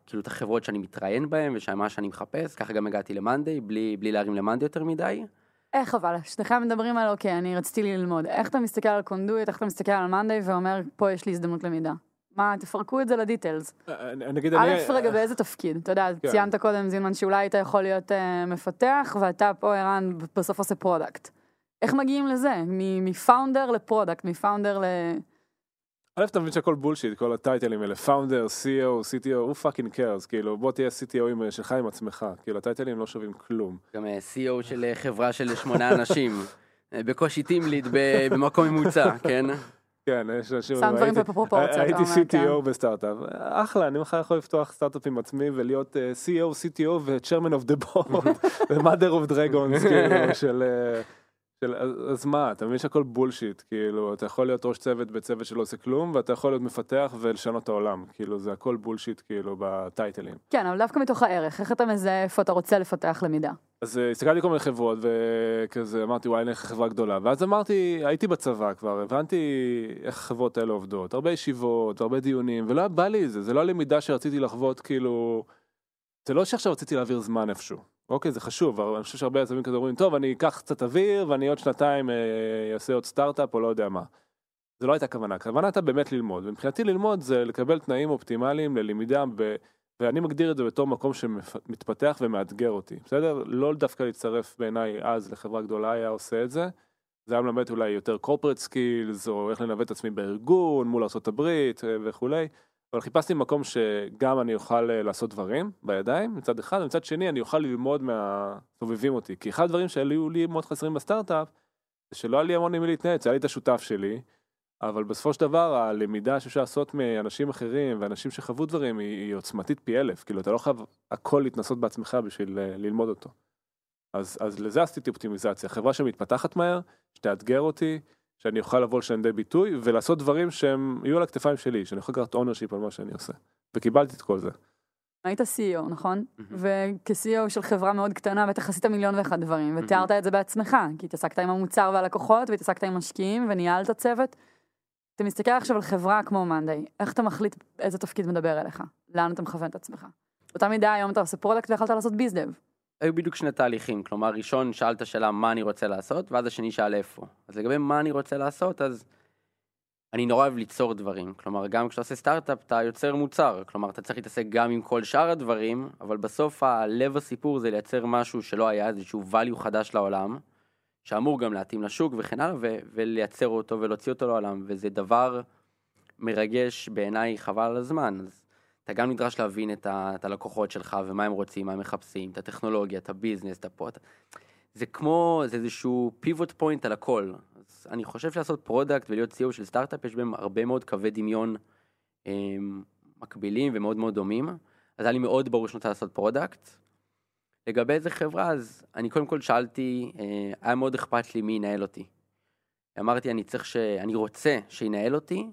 כאילו, את החברות שאני מתראיין בהן, ושמה שאני מחפש, ככה גם הגעתי למנדי, בלי להרים למנדי יותר מדי. איך אבל, שניכם מדברים על אוקיי, אני רציתי ללמוד, איך אתה מסתכל על קונדויט, איך אתה מסתכל על מנדי, ואומר, פה יש לי הזדמנות למידה. מה, תפרקו את זה לדיטלס. א', רגע, באיזה תפקיד? אתה יודע, ציינת קודם, זינמן, שאולי היית יכול להיות מפתח, ואתה פה, ערן, בסוף עושה פרודקט. איך מגיעים לזה? מפאונדר לפרודקט, מפאונדר ל... א', אתה מבין שהכל בולשיט, כל הטייטלים האלה, פאונדר, CEO, CTO, who fucking cares, כאילו, בוא תהיה CTO שלך עם עצמך, כאילו, הטייטלים לא שווים כלום. גם CEO של חברה של 8 אנשים, בקושי טימליד במקום ממוצע, כן? כן, יש אנשים... שם דברים בפרופורציה. הייתי CTO בסטארט-אפ. אחלה, אני יכול לפתוח סטארט-אפ עם עצמי ולהיות CEO, CTO ו-Chairman of the Board ו-Mother of Dragons, כאילו, של... אז מה, אתה מבין שהכל בולשיט, כאילו, אתה יכול להיות ראש צוות בצוות שלא עושה כלום, ואתה יכול להיות מפתח ולשנות את העולם, כאילו, זה הכל בולשיט, כאילו, בטייטלים. כן, אבל דווקא מתוך הערך, איך אתה מזהה איפה אתה רוצה לפתח למידה? אז הסתכלתי כל מיני חברות, וכזה אמרתי, וואי, איך חברה גדולה, ואז אמרתי, הייתי בצבא כבר, הבנתי איך החברות האלה עובדות, הרבה ישיבות, הרבה דיונים, ולא בא לי זה, זה לא הלמידה שרציתי לחוות, כאילו, זה לא שעכשיו רציתי להעביר זמן איפשהו. אוקיי, זה חשוב, אני חושב שהרבה עצבים כזה אומרים, טוב, אני אקח קצת אוויר, ואני עוד שנתיים אעשה עוד סטארט-אפ, או לא יודע מה. זה לא הייתה כוונה, הכוונה הייתה באמת ללמוד, ומבחינתי ללמוד זה לקבל תנאים אופטימליים ללמידה, ואני מגדיר את זה בתור מקום שמתפתח ומאתגר אותי, בסדר? לא דווקא להצטרף בעיניי אז לחברה גדולה היה עושה את זה, זה היה מלמד אולי יותר corporate skills, או איך לנווט עצמי בארגון, מול ארצות הברית וכולי, אבל חיפשתי מקום שגם אני אוכל לעשות דברים בידיים, מצד אחד, ומצד שני אני אוכל ללמוד מהסובבים אותי, כי אחד הדברים שהיו לי מאוד חסרים בסטארט-אפ, זה שלא היה לי המון עם מי להתנהץ, היה לי את השותף שלי, אבל בסופו של דבר, הלמידה שאפשר לעשות מאנשים אחרים, ואנשים שחוו דברים, היא עוצמתית פי אלף, כאילו אתה לא חייב הכל להתנסות בעצמך בשביל ללמוד אותו. אז לזה עשיתי אופטימיזציה, חברה שמתפתחת מהר, שתאתגר אותי, שאני אוכל לבוא לשנדי ביטוי, ולעשות דברים שהם יהיו על הכתפיים שלי, שאני אוכל לקחת אונרשיפ על מה שאני עושה. וקיבלתי את כל זה. היית CEO, נכון? וכ-CEO של חברה מאוד קטנה, ואתה חסית 1,000,001 דברים, ותיארת את זה בעצמך, כי התעסקת עם המוצר והלקוחות, והתעסקת עם משקיעים, וניהלת צוות. אתה מסתכל עכשיו על חברה כמו Monday, איך אתה מחליט איזה תפקיד מדבר אליך? לאן אתה מכוון את עצמך? אותה מידה, היום אתה עושה פרודקט והחלטת לעשות ביזדב. היו בדיוק שני תהליכים, כלומר, ראשון שאלת שאלה מה אני רוצה לעשות, ואז השני שאל איפה. אז לגבי מה אני רוצה לעשות, אז אני נורא אוהב ליצור דברים. כלומר, גם כשאתה עושה סטארט-אפ, אתה יוצר מוצר. כלומר, אתה צריך להתעסק גם עם כל שאר הדברים, אבל בסוף הלב הסיפור זה לייצר משהו שלא היה, איזשהו value חדש לעולם, שאמור גם להתאים לשוק וכן הלאה, ולייצר אותו ולהוציא אותו לעולם, וזה דבר מרגש בעיניי חבל על הזמן. אז אתה גם נדרש להבין את הלקוחות שלך, ומה הם רוצים, מה הם מחפשים, את הטכנולוגיה, את הביזנס, את הפות. זה כמו, זה איזשהו פיבוט פוינט על הכל. אז אני חושב שלעשות פרודקט ולהיות CEO של סטארט-אפ, יש בהם הרבה מאוד קווי דמיון מקבילים ומאוד מאוד דומים. אז היה לי מאוד ברור שאני רוצה לעשות פרודקט. לגבי איזה חברה, אז אני קודם כל שאלתי, היה מאוד אכפת לי מי ינהל אותי. אמרתי, אני רוצה שינהל אותי,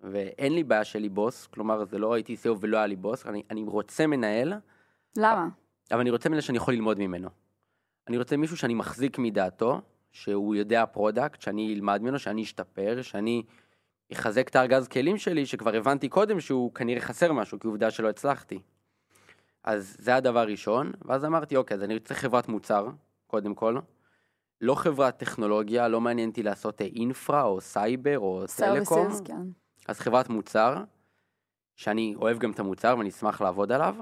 ואין לי בעיה שלי בוס, כלומר זה לא הייתי CEO ולא היה לי בוס, אני רוצה מנהל. למה? אבל אני רוצה מנהל שאני יכול ללמוד ממנו. אני רוצה מישהו שאני מחזיק מדעתו, שהוא יודע פרודקט, שאני אלמד ממנו, שאני אשתפר, שאני אחזק את הארגז כלים שלי, שכבר הבנתי קודם שהוא כנראה חסר משהו, כי עובדה שלא הצלחתי. אז זה הדבר הראשון, ואז אמרתי, אוקיי, אז אני רוצה חברת מוצר, קודם כל, לא חברת טכנולוגיה, לא מעניינתי לעשות אינפרה או סייבר או טלקום. אז חברת מוצר, שאני אוהב גם את המוצר ואני אשמח לעבוד עליו,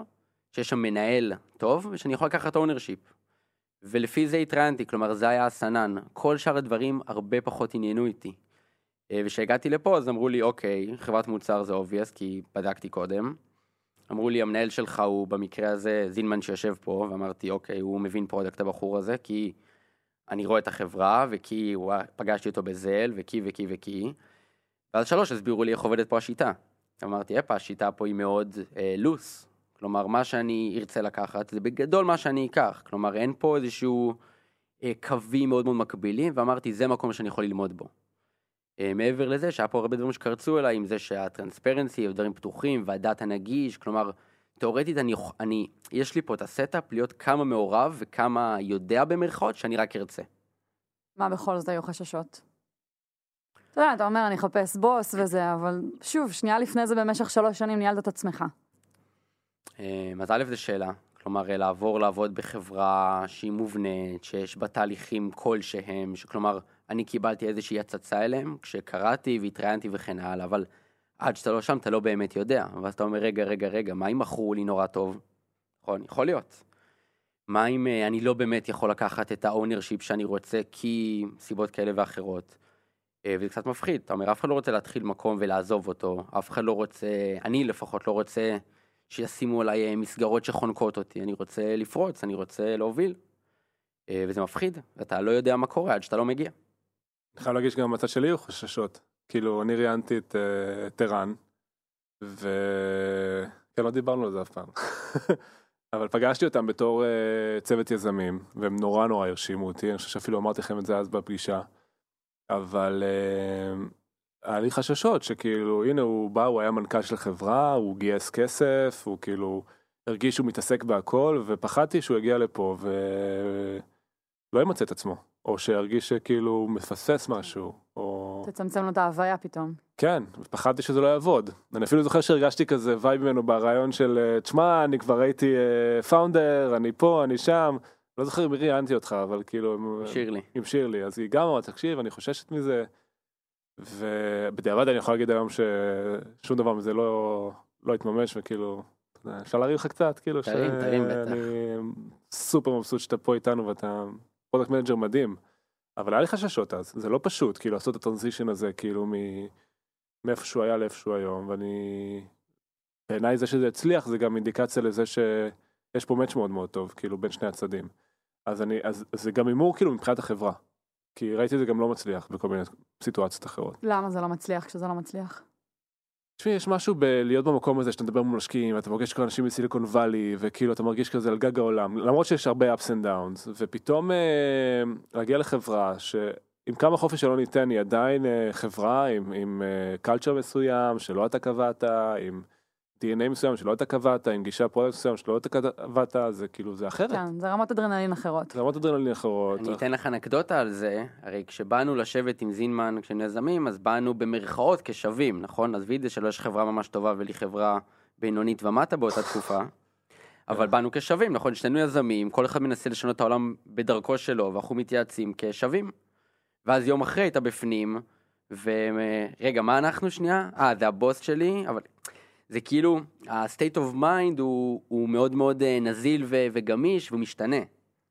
שיש שם מנהל טוב, ושאני יכול לקחת אונרשיפ. ולפי זה התראיינתי, כלומר זה היה הסנן. כל שאר הדברים הרבה פחות עניינו איתי. וכשהגעתי לפה, אז אמרו לי, אוקיי, חברת מוצר זה obvious, כי בדקתי קודם. אמרו לי, המנהל שלך הוא במקרה הזה זילמן שיושב פה, ואמרתי, אוקיי, הוא מבין פרודקט הבחור הזה, כי אני רואה את החברה, וכי פגשתי אותו בזל, וכי וכי וכי. ועד 3 הסבירו לי איך עובדת פה השיטה. אמרתי, השיטה פה היא מאוד לוס. כלומר, מה שאני ארצה לקחת, זה בגדול מה שאני אקח. כלומר, אין פה איזשהו קווי מאוד מאוד מקבילים, ואמרתי, זה מקום שאני יכול ללמוד בו. מעבר לזה, שהיה פה הרבה דברים שקרצו אליי, עם זה שהטרנספרנסי, דברים פתוחים, והדאטה נגיש, כלומר, תיאורטית, יש לי פה את הסטאפ להיות כמה מעורב וכמה יודע במרכאות שאני רק ארצה. מה בכל זאת היו חששות? אתה אומר, אני אחפש בוס וזה, אבל שוב, שנייה לפני זה במשך 3 שנים ניהלת את עצמך. אז א' זה שאלה, כלומר, לעבוד בחברה שהיא מובנית, שיש בה תהליכים כלשהם, שכלומר, אני קיבלתי איזושהי הצצה אליהם, כשקראתי והתראיינתי וכן הלאה, אבל עד שאתה לא שם, אתה לא באמת יודע. ואז אתה אומר, רגע, מה אם מכרו לי נורא טוב? יכול להיות. מה אם אני לא באמת יכול לקחת את האונרשיפ שאני רוצה, כי סיבות כאלה ואחרות? וזה קצת מפחיד, אתה אומר, אף אחד לא רוצה להתחיל מקום ולעזוב אותו, אף אחד לא רוצה, אני לפחות לא רוצה שישימו עליי מסגרות שחונקות אותי, אני רוצה לפרוץ, אני רוצה להוביל, וזה מפחיד, אתה לא יודע מה קורה עד שאתה לא מגיע. אני חייב להגיש גם מצד שלי או חששות? כאילו, אני ראיינתי את ערן, וכן, לא דיברנו על זה אף פעם. אבל פגשתי אותם בתור צוות יזמים, והם נורא נורא הרשימו אותי, אני חושב שאפילו אמרתי לכם את זה אז בפגישה, אבל היה לי חששות שכאילו, הנה הוא בא, הוא היה מנכ"ל של חברה, הוא גייס כסף, הוא כאילו הרגיש שהוא מתעסק בהכל, ופחדתי שהוא יגיע לפה ולא ימצא את עצמו, או שהרגיש שכאילו הוא מפסס משהו, או... תצמצם לו את ההוויה פתאום. כן, פחדתי שזה לא יעבוד. אני אפילו זוכר שהרגשתי כזה וייב ממנו ברעיון של, תשמע, אני כבר הייתי פאונדר, אני פה, אני שם, לא זוכר מי ראיינתי אותך, אבל כאילו... המשיר לי. אז היא גם אמרה, תקשיב, אני חוששת מזה, ובדיעבד אני יכול להגיד היום ששום דבר מזה לא התממש, וכאילו... אפשר להרים לך קצת, כאילו, שאני סופר מבסוט שאתה פה איתנו, ואתה פרודקט מנג'ר מדהים, אבל היה לי חששות אז, זה לא פשוט, כאילו, לעשות את הטרנזישן הזה, כאילו, מאיפשהו היה לאיפשהו היום, ואני, בעיניי זה שזה הצליח, זה גם אינדיקציה לזה שיש פה מאץ' מאוד מאוד טוב, כאילו, בין שני הצדדים, אז זה גם אימור, כאילו, מבחינת החברה, כי ראיתי זה גם לא מצליח, בכל מיני סיטואציות אחרות. למה זה לא מצליח, כשזה לא מצליח? תשמעי, יש משהו בלהיות במקום הזה, שאתה מדבר מול משקיעים, אתה מרגיש כל אנשים מסיליקון ואלי, וכאילו אתה מרגיש כזה על גג העולם, למרות שיש הרבה ups and downs, ופתאום להגיע לחברה, שעם כמה חופש שלא ניתן, היא עדיין חברה עם culture מסוים, שלא אתה קבעת, עם DNA מסוים שלא אתה קבעת, עם גישה פרודקט מסוים שלא אתה קבעת, זה כאילו, זה אחרת. כן, זה רמות אדרנלין אחרות. זה רמות אדרנלין אחרות. אני אתן לך אנקדוטה על זה, הרי כשבאנו לשבת עם זינמן, כשנזמים, אז באנו במרכאות כשווים, נכון? אז וידע שלא יש חברה ממש טובה, ולי חברה בינונית ומטה באותה תקופה, אבל באנו כשווים, נכון? שנינו יזמים, כל אחד מנסה לשנות את העולם בדרכו שלו, ואנחנו מתייעצים כשווים. ואז יום אחרי אתה בפנים, ורגע, מה אנחנו שנייה? זה הבוס שלי, אבל... זה כאילו, ה-state of mind הוא מאוד מאוד נזיל וגמיש ומשתנה.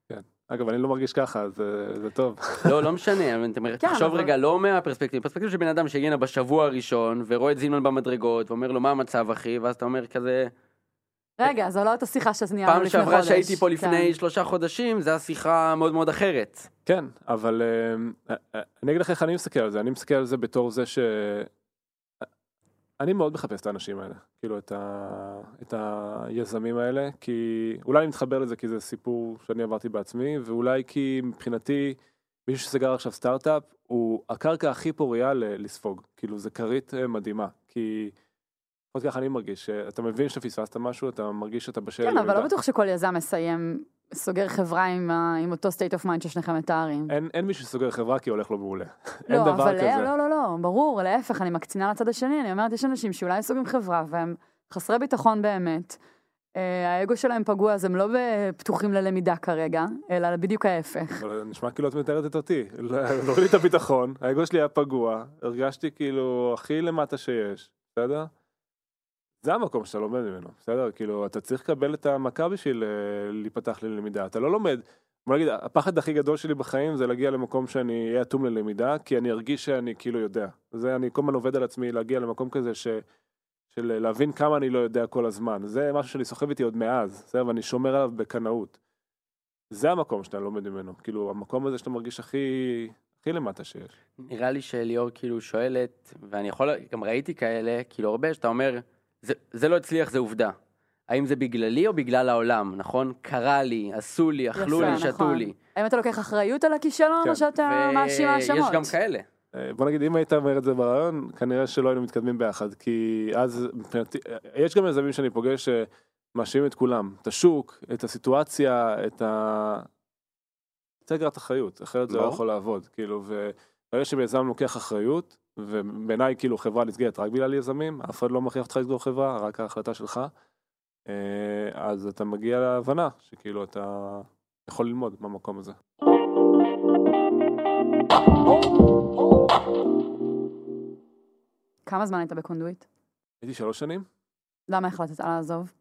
כן. אגב, אני לא מרגיש ככה, זה טוב. לא משנה, תחשוב רגע, לא מהפרספקטיבה, פרספקטיבה של בן אדם שהגיע בשבוע הראשון, ורואה את זינמן במדרגות, ואומר לו, מה המצב אחי? ואז אתה אומר כזה... רגע, זו לא אותה שיחה שניהלנו לפני חודש. פעם שעברה שהייתי פה לפני 3 חודשים, זו השיחה מאוד מאוד אחרת. כן, אבל אני אגיד לך איך אני מסתכל על זה, אני מסתכל על זה בתור זה ש... אני מאוד מחפש את האנשים האלה, כאילו את היזמים האלה, כי אולי אני מתחבר לזה כי זה סיפור שאני עברתי בעצמי, ואולי כי מבחינתי מישהו שסגר עכשיו סטארט-אפ, הוא הקרקע הכי פוריה לספוג, כאילו זה קרית מדהימה, כי עוד כך אני מרגיש, אתה מבין שפספסת משהו, אתה מרגיש שאתה בשל. כן, אבל לא בטוח שכל יזם מסיים, סוגר חברה עם אותו state of mind ששניכם מתארים. אין מישהו שסוגר חברה כי הולך לו מעולה. אין דבר כזה. לא, ברור, להפך, אני מקצינה לצד השני, אני אומרת, יש אנשים שאולי סוגרים חברה, והם חסרי ביטחון באמת, האגו שלהם פגוע, אז הם לא פתוחים ללמידה כרגע, אלא בדיוק ההפך. אבל נשמע כאילו את מתארת אותי, לא לי את הביטחון, האגו שלי היה פגוע, הרגשתי כאילו הכי למטה שיש, בסדר? זה המקום שאתה לומד ממנו, בסדר? כאילו, אתה צריך לקבל את המכה בשביל להיפתח ללמידה. אתה לא לומד, בוא נגיד, הפחד הכי גדול שלי בחיים זה להגיע למקום שאני אהיה אטום ללמידה, כי אני ארגיש שאני כאילו יודע. זה, אני כל הזמן עובד על עצמי להגיע למקום כזה של להבין כמה אני לא יודע כל הזמן. זה משהו שאני סוחב איתי עוד מאז, בסדר? ואני שומר עליו בקנאות. זה המקום שאתה לומד ממנו. כאילו, המקום הזה שאתה מרגיש הכי למטה שיש. נראה לי שליאור כאילו שואלת, ואני יכול, גם ראיתי כאלה, כאילו הרבה, שאתה אומר, זה לא הצליח, זה עובדה. האם זה בגללי או בגלל העולם, נכון? קרה לי, עשו לי, אכלו לי, שתו לי. האם אתה לוקח אחריות על הכישלון או שאתה מאשים האשמות? ויש גם כאלה. בוא נגיד, אם היית אומר את זה ברעיון, כנראה שלא היינו מתקדמים ביחד, כי אז, יש גם יזמים שאני פוגש שמאשים את כולם, את השוק, את הסיטואציה, צריך לקחת אחריות, אחרת זה לא יכול לעבוד, כאילו, וברגע שיזם לוקח אחריות, ובעיניי כאילו חברה נסגרת רק בגלל יזמים, אף אחד לא מכריח אותך לסגור חברה, רק ההחלטה שלך, אז אתה מגיע להבנה שכאילו אתה יכול ללמוד במקום הזה. כמה זמן היית בקונדויט? הייתי 3 שנים. למה החלטת לעזוב?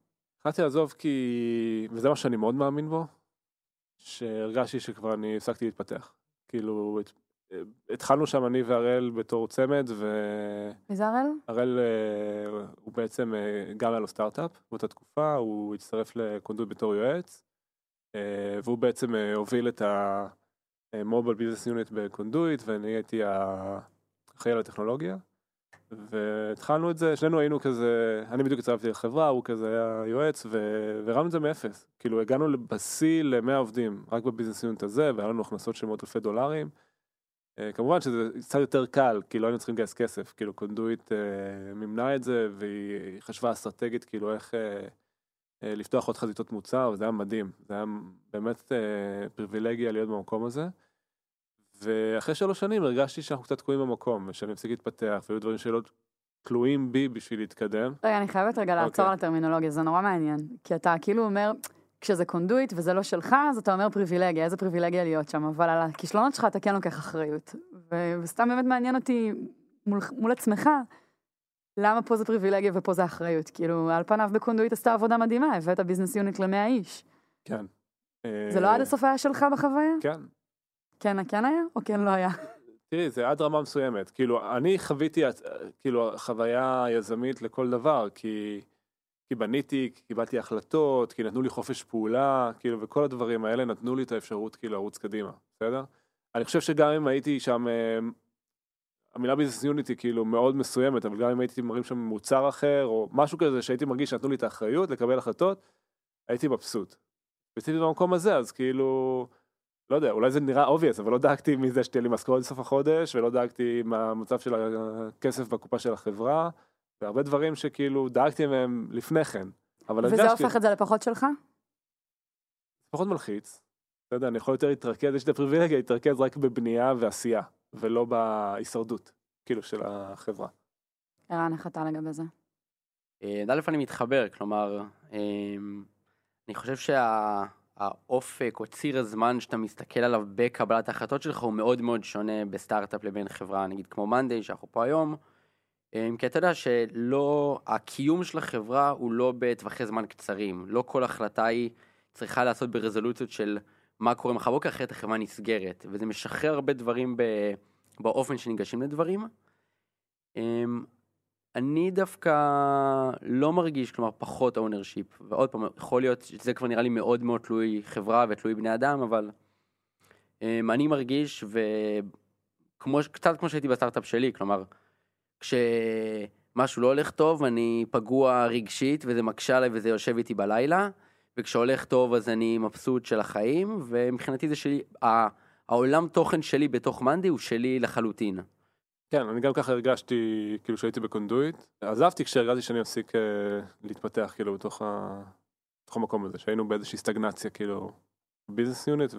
החלטתי לעזוב כי, וזה מה שאני מאוד מאמין בו, שהרגשתי שכבר אני הפסקתי להתפתח, כאילו התחלנו שם אני והראל בתור צמד, מי זה הראל? הראל הוא בעצם גם היה לו סטארט-אפ, באותה תקופה, הוא הצטרף לקונדוט בתור יועץ, והוא בעצם הוביל את המוביל ביזנס יוניט בקונדוט, ואני הייתי אחראי על הטכנולוגיה, והתחלנו את זה, שנינו היינו כזה, אני בדיוק הצטרפתי לחברה, הוא כזה היה יועץ, והרמנו את זה מאפס, כאילו הגענו לבשיא ל100 עובדים, רק בביזנס יונט הזה, והיה לנו הכנסות של $100,000, כמובן שזה קצת יותר קל, כאילו היינו צריכים לגייס כסף, כאילו קונדויט ממנע את זה, והיא חשבה אסטרטגית, כאילו איך לפתוח עוד חזיתות מוצר, וזה היה מדהים, זה היה באמת פריבילגיה להיות במקום הזה, ואחרי 3 שנים הרגשתי שאנחנו קצת תקועים במקום, ושאני מפסיק להתפתח, והיו דברים שלא תלויים בי בשביל להתקדם. רגע, אני חייבת רגע לעצור על הטרמינולוגיה, זה נורא מעניין, כי אתה כאילו אומר, כשזה קונדויט וזה לא שלך, אז אתה אומר פריבילגיה, איזה פריבילגיה להיות שם, אבל על הכישלונות שלך אתה כן לוקח אחריות, וסתם באמת מעניין אותי מול עצמך, למה פה זה פריבילגיה ופה זה אחריות, כאילו על פניו בקונדויט עשתה עבודה מדהימה, הבאת ביזנס יוניט ל100 איש. כן. זה לא עד הסוף היה שלך בחוויה? כן. כן היה או כן לא היה? תראי, זה עד רמה מסוימת. כאילו, אני חוויתי, כאילו, חוויה יזמית לכל דבר, כי בניתי, כי קיבלתי החלטות, כי נתנו לי חופש פעולה, כאילו, וכל הדברים האלה נתנו לי את האפשרות, כאילו, ערוץ קדימה. בסדר? אני חושב שגם אם הייתי שם, המילה ביזנס יוניט היא, כאילו, מאוד מסוימת, אבל גם אם הייתי מראים שם מוצר אחר, או משהו כזה שהייתי מרגיש שנתנו לי את האחריות לקבל החלטות, הייתי מבסוט. וצריך במקום הזה, אז, כאילו, לא יודע, אולי זה נראה obvious, אבל לא דאגתי מזה שתהיה לי משכורת בסוף החודש, ולא דאגתי מהמצב של הכסף בקופה של החברה, והרבה דברים שכאילו דאגתי מהם לפני כן. וזה הופך את זה לפחות שלך? פחות מלחיץ. לא יודע, אני יכול יותר להתרכז, יש לי פריבילגיה להתרכז רק בבנייה ועשייה, ולא בהישרדות, כאילו, של החברה. ערן, איך אתה לגבי זה? א', אני מתחבר, כלומר, אני חושב האופק או ציר הזמן שאתה מסתכל עליו בקבלת ההחלטות שלך הוא מאוד מאוד שונה בסטארט-אפ לבין חברה, נגיד כמו Monday שאנחנו פה היום, כי אתה יודע שלא, הקיום של החברה הוא לא בטווחי זמן קצרים, לא כל החלטה היא צריכה לעשות ברזולוציות של מה קורה מחר בוקר, אחרת החברה נסגרת, וזה משחרר הרבה דברים באופן שניגשים לדברים. אני דווקא לא מרגיש, כלומר, פחות ownership, ועוד פעם, יכול להיות שזה כבר נראה לי מאוד מאוד תלוי חברה ותלוי בני אדם, אבל אני מרגיש, קצת כמו שהייתי בסטארט-אפ שלי, כלומר, כשמשהו לא הולך טוב, אני פגוע רגשית, וזה מקשה עליי וזה יושב איתי בלילה, וכשהולך טוב אז אני מבסוט של החיים, ומבחינתי זה שלי, העולם תוכן שלי בתוך Monday הוא שלי לחלוטין. כן, אני גם ככה הרגשתי, כאילו שהייתי בקונדויט, עזבתי כשהרגשתי שאני מפסיק להתפתח, כאילו, בתוך המקום הזה, שהיינו באיזושהי סטגנציה, כאילו, ביזנס יוניט,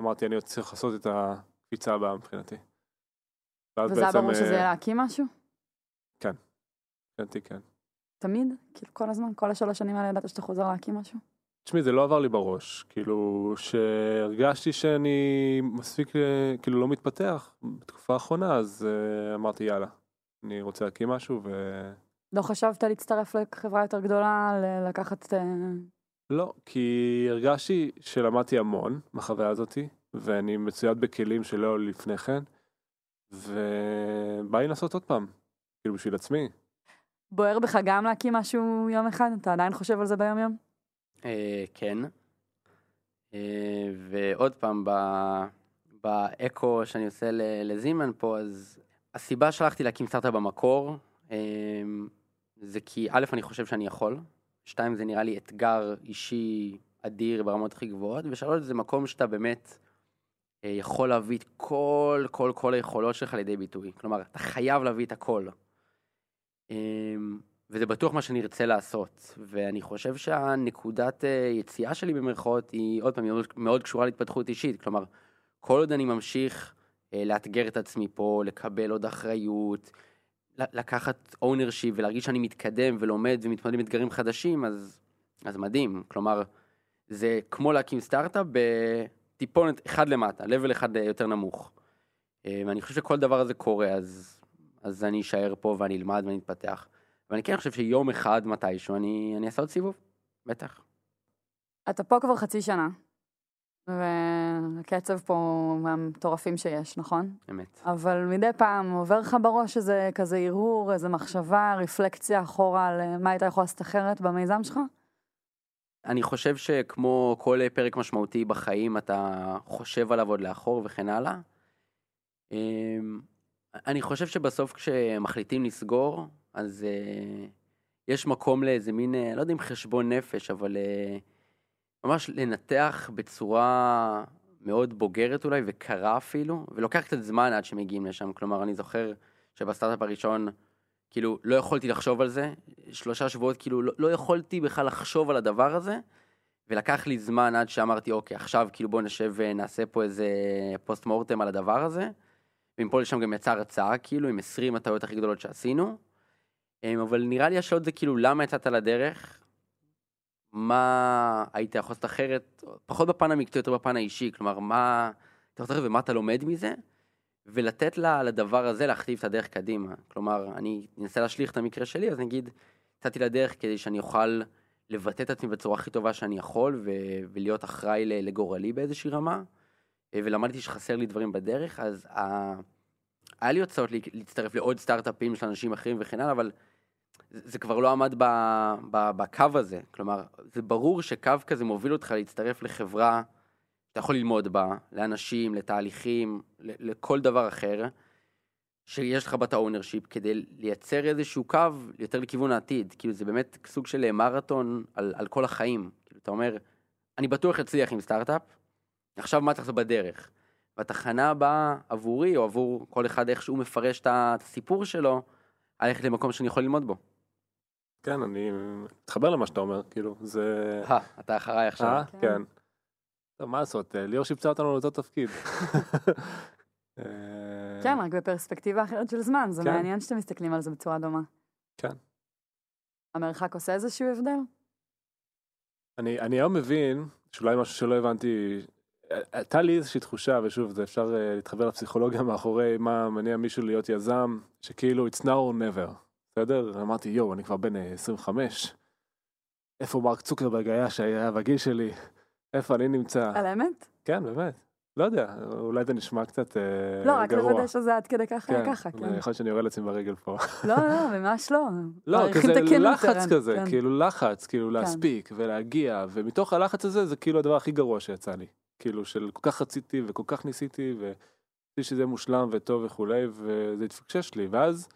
ואמרתי, אני צריך לעשות את הקפיצה הבאה מבחינתי. וזה היה ברור שזה להקים משהו? כן, מבחינתי כן. תמיד? כאילו, כל הזמן, כל 3 שנים האלה ידעת שאתה חוזר להקים משהו? תשמעי, זה לא עבר לי בראש, כאילו, שהרגשתי שאני מספיק, כאילו, לא מתפתח בתקופה האחרונה, אז אמרתי, יאללה, אני רוצה להקים משהו, ו... לא חשבת להצטרף לחברה יותר גדולה, לקחת... לא, כי הרגשתי שלמדתי המון מהחוויה הזאת, ואני מצויד בכלים שלא לפני כן, ובאי לעשות עוד פעם, כאילו, בשביל עצמי. בוער בך גם להקים משהו יום אחד? אתה עדיין חושב על זה ביום יום? כן, ועוד פעם באקו שאני עושה לזימן פה, אז הסיבה שהלכתי להקים סטארט-אפ במקור, זה כי א', אני חושב שאני יכול, 2, זה נראה לי אתגר אישי אדיר ברמות הכי גבוהות, ו3, זה מקום שאתה באמת יכול להביא את כל היכולות שלך לידי ביטוי, כלומר, אתה חייב להביא את הכל. וזה בטוח מה שאני ארצה לעשות, ואני חושב שהנקודת יציאה שלי במרכאות היא עוד פעם מאוד קשורה להתפתחות אישית, כלומר, כל עוד אני ממשיך לאתגר את עצמי פה, לקבל עוד אחריות, לקחת ownership ולהרגיש שאני מתקדם ולומד ומתמודד עם אתגרים חדשים, אז מדהים, כלומר, זה כמו להקים סטארט-אפ בטיפונת 1 למטה, level 1 יותר נמוך, ואני חושב שכל דבר הזה קורה, אז אני אשאר פה ואני אלמד ואני אתפתח. ואני כן חושב שיום אחד מתישהו אני אעשה עוד סיבוב, בטח. אתה פה כבר 5 שנים, והקצב פה מהמטורפים שיש, נכון? אמת. אבל מדי פעם עובר לך בראש איזה כזה הרהור, איזה מחשבה, רפלקציה אחורה על מה היית יכול לעשות אחרת במיזם שלך? אני חושב שכמו כל פרק משמעותי בחיים, אתה חושב עליו עוד לאחור וכן הלאה. אני חושב שבסוף כשמחליטים לסגור, אז יש מקום לאיזה מין, לא יודע אם חשבון נפש, אבל ממש לנתח בצורה מאוד בוגרת אולי, וקרה אפילו, ולוקח קצת זמן עד שמגיעים לשם. כלומר, אני זוכר שבסטארט-אפ הראשון, כאילו, לא יכולתי לחשוב על זה, 3 שבועות, כאילו, לא יכולתי בכלל לחשוב על הדבר הזה, ולקח לי זמן עד שאמרתי, אוקיי, עכשיו כאילו בוא נשב ונעשה פה איזה פוסט מורטם על הדבר הזה, ומפה לשם גם יצא הרצאה, כאילו, עם 20 הטעויות הכי גדולות שעשינו, אבל נראה לי השאלות זה כאילו, למה יצאת לדרך, מה היית יכול לעשות אחרת, פחות בפן המקצועי, יותר בפן האישי, כלומר, מה אתה יכול לעשות ומה אתה לומד מזה, ולתת לדבר הזה להכתיב את הדרך קדימה. כלומר, אני אנסה להשליך את המקרה שלי, אז נגיד, יצאתי לדרך כדי שאני אוכל לבטא את עצמי בצורה הכי טובה שאני יכול, ולהיות אחראי לגורלי באיזושהי רמה, ולמדתי שחסר לי דברים בדרך, אז היה לי הוצאות להצטרף לעוד סטארט-אפים של אנשים אחרים וכן הלאה, אבל זה כבר לא עמד בקו הזה. כלומר, זה ברור שקו כזה מוביל אותך להצטרף לחברה שאתה יכול ללמוד בה, לאנשים, לתהליכים, לכל דבר אחר, שיש לך בת האונרשיפ, כדי לייצר איזשהו קו יותר לכיוון העתיד. כאילו זה באמת סוג של מרתון על כל החיים. כאילו אתה אומר, אני בטוח אצליח עם סטארט-אפ, עכשיו מה אתה עושה בדרך? והתחנה הבאה עבורי, או עבור כל אחד איך שהוא מפרש את הסיפור שלו, הלכת למקום שאני יכול ללמוד בו. כן, אני מתחבר למה שאתה אומר, כאילו, זה... אתה אחריי עכשיו. כן. טוב, מה לעשות? ליאור שיפצה אותנו לאותו תפקיד. כן, רק בפרספקטיבה אחרת של זמן, זה מעניין שאתם מסתכלים על זה בצורה דומה. כן. המרחק עושה איזשהו הבדל? אני היום מבין, שאולי משהו שלא הבנתי, הייתה לי איזושהי תחושה, ושוב, זה אפשר להתחבר לפסיכולוגיה מאחורי מה מניע מישהו להיות יזם, שכאילו, it's now or never. בסדר? אמרתי, יו, אני כבר בן 25. איפה מרק צוקרברג היה שהיה בגיל שלי? איפה אני נמצא? על האמת? כן, באמת. לא יודע, אולי זה נשמע קצת גרוע. לא, רק לוודא שזה עד כדי ככה וככה. כן, יכול שאני יורד לצים ברגל פה. לא, לא, ממש לא. לא, כזה לחץ כזה, כאילו לחץ, כאילו להספיק ולהגיע, ומתוך הלחץ הזה זה כאילו הדבר הכי גרוע שיצא לי. כאילו של כל כך רציתי וכל כך ניסיתי, ורציתי שזה מושלם וטוב וכולי, וזה התפקשש לי, ואז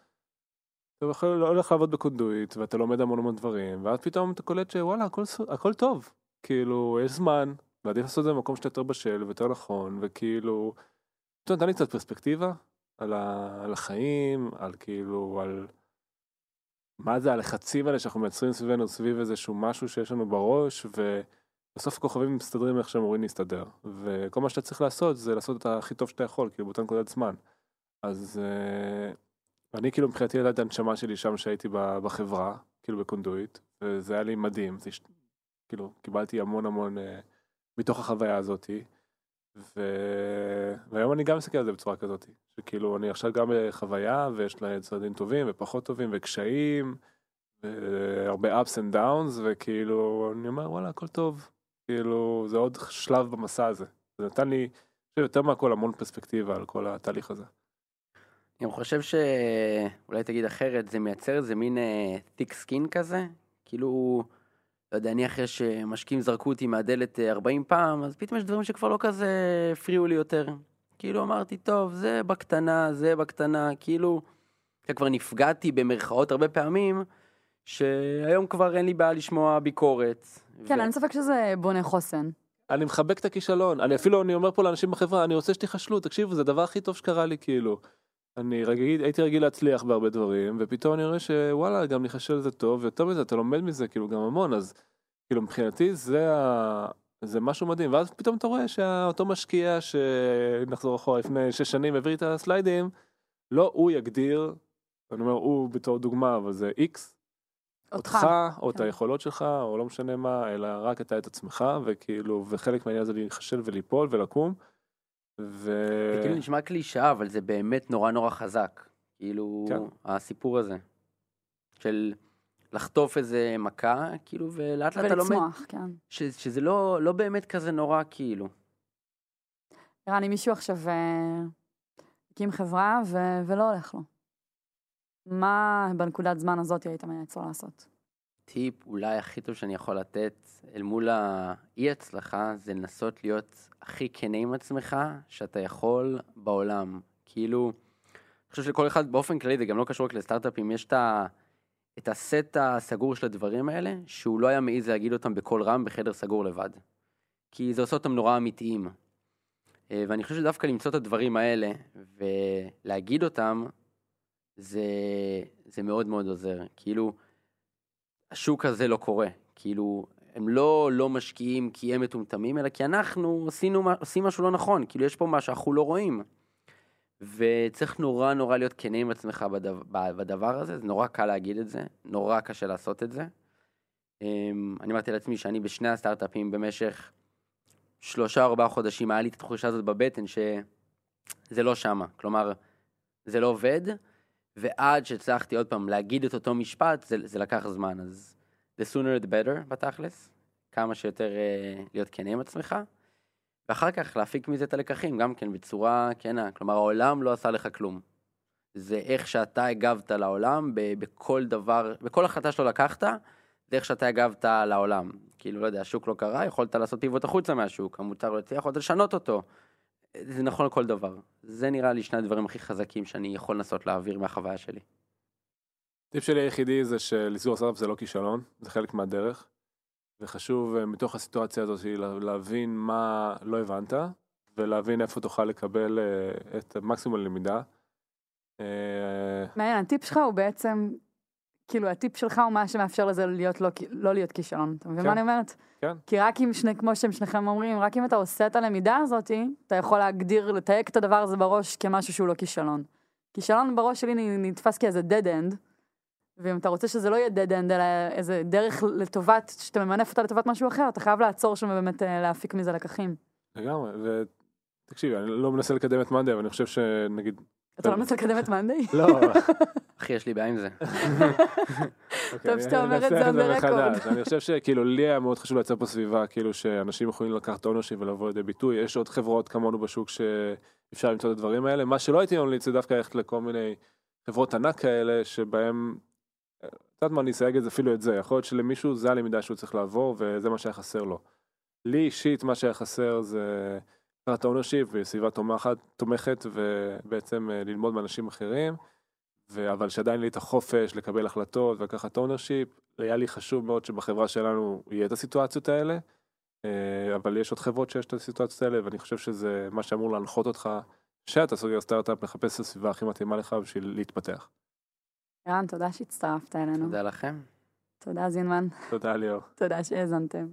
אתה יכול הולך לעבוד בקונדויט, ואתה לומד המון דברים, ואז פתאום אתה קולט שוואלה, הכל טוב. כאילו, יש זמן, ועדיף לעשות את זה במקום שאתה יותר בשל ויותר נכון, וכאילו, אתה נתן לי קצת פרספקטיבה על החיים, על כאילו, על מה זה הלחצים האלה שאנחנו מייצרים סביבנו, סביב איזשהו משהו שיש לנו בראש, ובסוף הכוכבים מסתדרים איך שהם אמורים להסתדר, וכל מה שאתה צריך לעשות זה לעשות את הכי טוב שאתה יכול, כאילו באותה נקודת זמן. אז אני כאילו מבחינתי הייתה את הנשמה שלי שם שהייתי בחברה, כאילו בקונדויט, וזה היה לי מדהים, כאילו, קיבלתי המון מתוך החוויה הזאת, והיום אני גם מסתכל על זה בצורה כזאת, שכאילו, אני עכשיו גם בחוויה, ויש לה צעדים טובים ופחות טובים, וקשיים, והרבה ups and downs, וכאילו, אני אומר, וואלה, הכל טוב, כאילו, זה עוד שלב במסע הזה, זה נתן לי, יותר מהכל, המון פרספקטיבה על כל התהליך הזה. אני חושב שאולי תגיד אחרת, זה מייצר איזה מין thick skin כזה, כאילו, לא יודע, אני אחרי שמשקיעים זרקו אותי מהדלת 40 פעם, אז פתאום יש דברים שכבר לא כזה הפריעו לי יותר. כאילו אמרתי, טוב, זה בקטנה, כאילו, כבר נפגעתי במרכאות הרבה פעמים, שהיום כבר אין לי בעיה לשמוע ביקורת. כן, אין ספק שזה בונה חוסן. אני מחבק את הכישלון, אני אומר פה לאנשים בחברה, אני רוצה שתיחשלו, תקשיבו, זה הדבר הכי טוב שקרה לי, כאילו. אני הייתי רגיל להצליח בהרבה דברים, ופתאום אני רואה שוואלה, גם ניחשל זה טוב, ויותר מזה, אתה לומד מזה, כאילו, גם המון, אז, כאילו, מבחינתי, זה משהו מדהים, ואז פתאום אתה רואה שאותו משקיע, שנחזור אחורה לפני 6 שנים, הביא את הסליידים, לא הוא יגדיר, אני אומר, הוא בתור דוגמה, אבל זה X, אותך, או את היכולות שלך, או לא משנה מה, אלא רק אתה את עצמך, וכאילו, וחלק מהעניין זה להיחשל וליפול ולקום, זה כאילו נשמע קלישה, אבל זה באמת נורא חזק, כאילו הסיפור הזה של לחטוף איזה מכה, כאילו, ולאט לאט אתה לומד שזה לא באמת כזה נורא, כאילו. נראה לי מישהו עכשיו הקים חברה ולא הולך לו. מה בנקודת זמן הזאת היית מייעץ לו לעשות? טיפ אולי הכי טוב שאני יכול לתת אל מול האי הצלחה, זה לנסות להיות הכי כנה עם עצמך שאתה יכול בעולם. כאילו, חושב שלכל אחד באופן כללי, זה גם לא קשור רק לסטארט-אפים, יש את הסט הסגור של הדברים האלה, שהוא לא היה מעיז להגיד אותם בכל רם בחדר סגור לבד. כי זה עושה אותם נורא אמיתיים. ואני חושב שדווקא למצוא את הדברים האלה, ולהגיד אותם, זה מאוד מאוד עוזר. כאילו, השוק הזה לא קורה. כאילו, הם לא משקיעים כי הם מטומטמים, אלא כי אנחנו עושים משהו לא נכון. כאילו, יש פה מה שאנחנו לא רואים. וצריך נורא להיות כנה עם עצמך בדבר הזה. זה נורא קל להגיד את זה, נורא קשה לעשות את זה. אני אמרתי לעצמי שאני בשני הסטארט-אפים במשך 3-4 חודשים, היה לי את התחושה הזאת בבטן שזה לא שמה. כלומר, זה לא עובד, ועד שהצלחתי עוד פעם להגיד את אותו משפט, זה לקח זמן. אז the sooner the better בתכלס, כמה שיותר להיות כנה עם עצמך. ואחר כך להפיק מזה את הלקחים, גם כן בצורה כנה. כלומר, העולם לא עשה לך כלום. זה איך שאתה הגבת לעולם, בכל דבר, בכל החלטה שלא לקחת, זה איך שאתה הגבת לעולם. כאילו, לא יודע, השוק לא קרה, יכולת לעשות פיבוט החוצה מהשוק, המוצר לא יצא, יכולת לשנות אותו. זה נכון לכל דבר. זה נראה לי שני הדברים הכי חזקים שאני יכול לנסות להעביר מהחוויה שלי. טיפ שלי היחידי זה שלסגור סטארט-אפ זה לא כישלון, זה חלק מהדרך. וחשוב מתוך הסיטואציה הזאת להבין מה לא הבנת, ולהבין איפה תוכל לקבל את מקסימום הלמידה. מעין, הטיפ שלך הוא בעצם, כאילו הטיפ שלך הוא מה שמאפשר לזה לא להיות כישלון. אתה מבין מה אני אומרת? כן. כי רק אם, כמו ששניכם אומרים, רק אם אתה עושה את הלמידה הזאת, אתה יכול להגדיר, לתייק את הדבר הזה בראש כמשהו שהוא לא כישלון. כישלון בראש שלי נתפס כאיזה dead end, ואם אתה רוצה שזה לא יהיה dead end, אלא איזה דרך לטובת, שאתה ממנף אותה לטובת משהו אחר, אתה חייב לעצור שם ובאמת להפיק מזה לקחים. לגמרי, ותקשיבי, אני לא מנסה לקדם את Monday, אבל אני חושב שנגיד... אתה לא מנסה לקדם את Monday? לא. אחי, יש לי בעיה עם זה. טוב, שאתה אומרת זה עוד ברקורד. אני חושב שכאילו, לי היה מאוד חשוב לייצר פה סביבה, כאילו שאנשים יכולים לקחת אונושי ולבוא לידי ביטוי, יש עוד חברות כמונו בשוק שאפשר למצוא את הדברים האלה, מה שלא הייתי ממליץ, זה דווקא ללכת לכל מיני חברות ענק כאלה, שבהם קצת מה אני אסייג את זה, אפילו את זה, יכול להיות שלמישהו זה הלמידה שהוא צריך לעבור, וזה מה שהיה חסר לו. לי אישית מה שהיה חסר זה קראת אונרשיפ וסביבה תומכת, ובעצם ללמוד מאנשים אחרים, אבל שעדיין לי את החופש לקבל החלטות ולקחת אונרשיפ, היה לי חשוב מאוד שבחברה שלנו יהיה את הסיטואציות האלה, אבל יש עוד חברות שיש את הסיטואציות האלה, ואני חושב שזה מה שאמור להנחות אותך, שאתה סוגר סטארט-אפ, לחפש את הסביבה הכי מתאימה לך בשביל להתפתח. ערן, תודה שהצטרפת אלינו. תודה לכם. תודה זינמן. תודה ליאור. תודה שהאזנתם.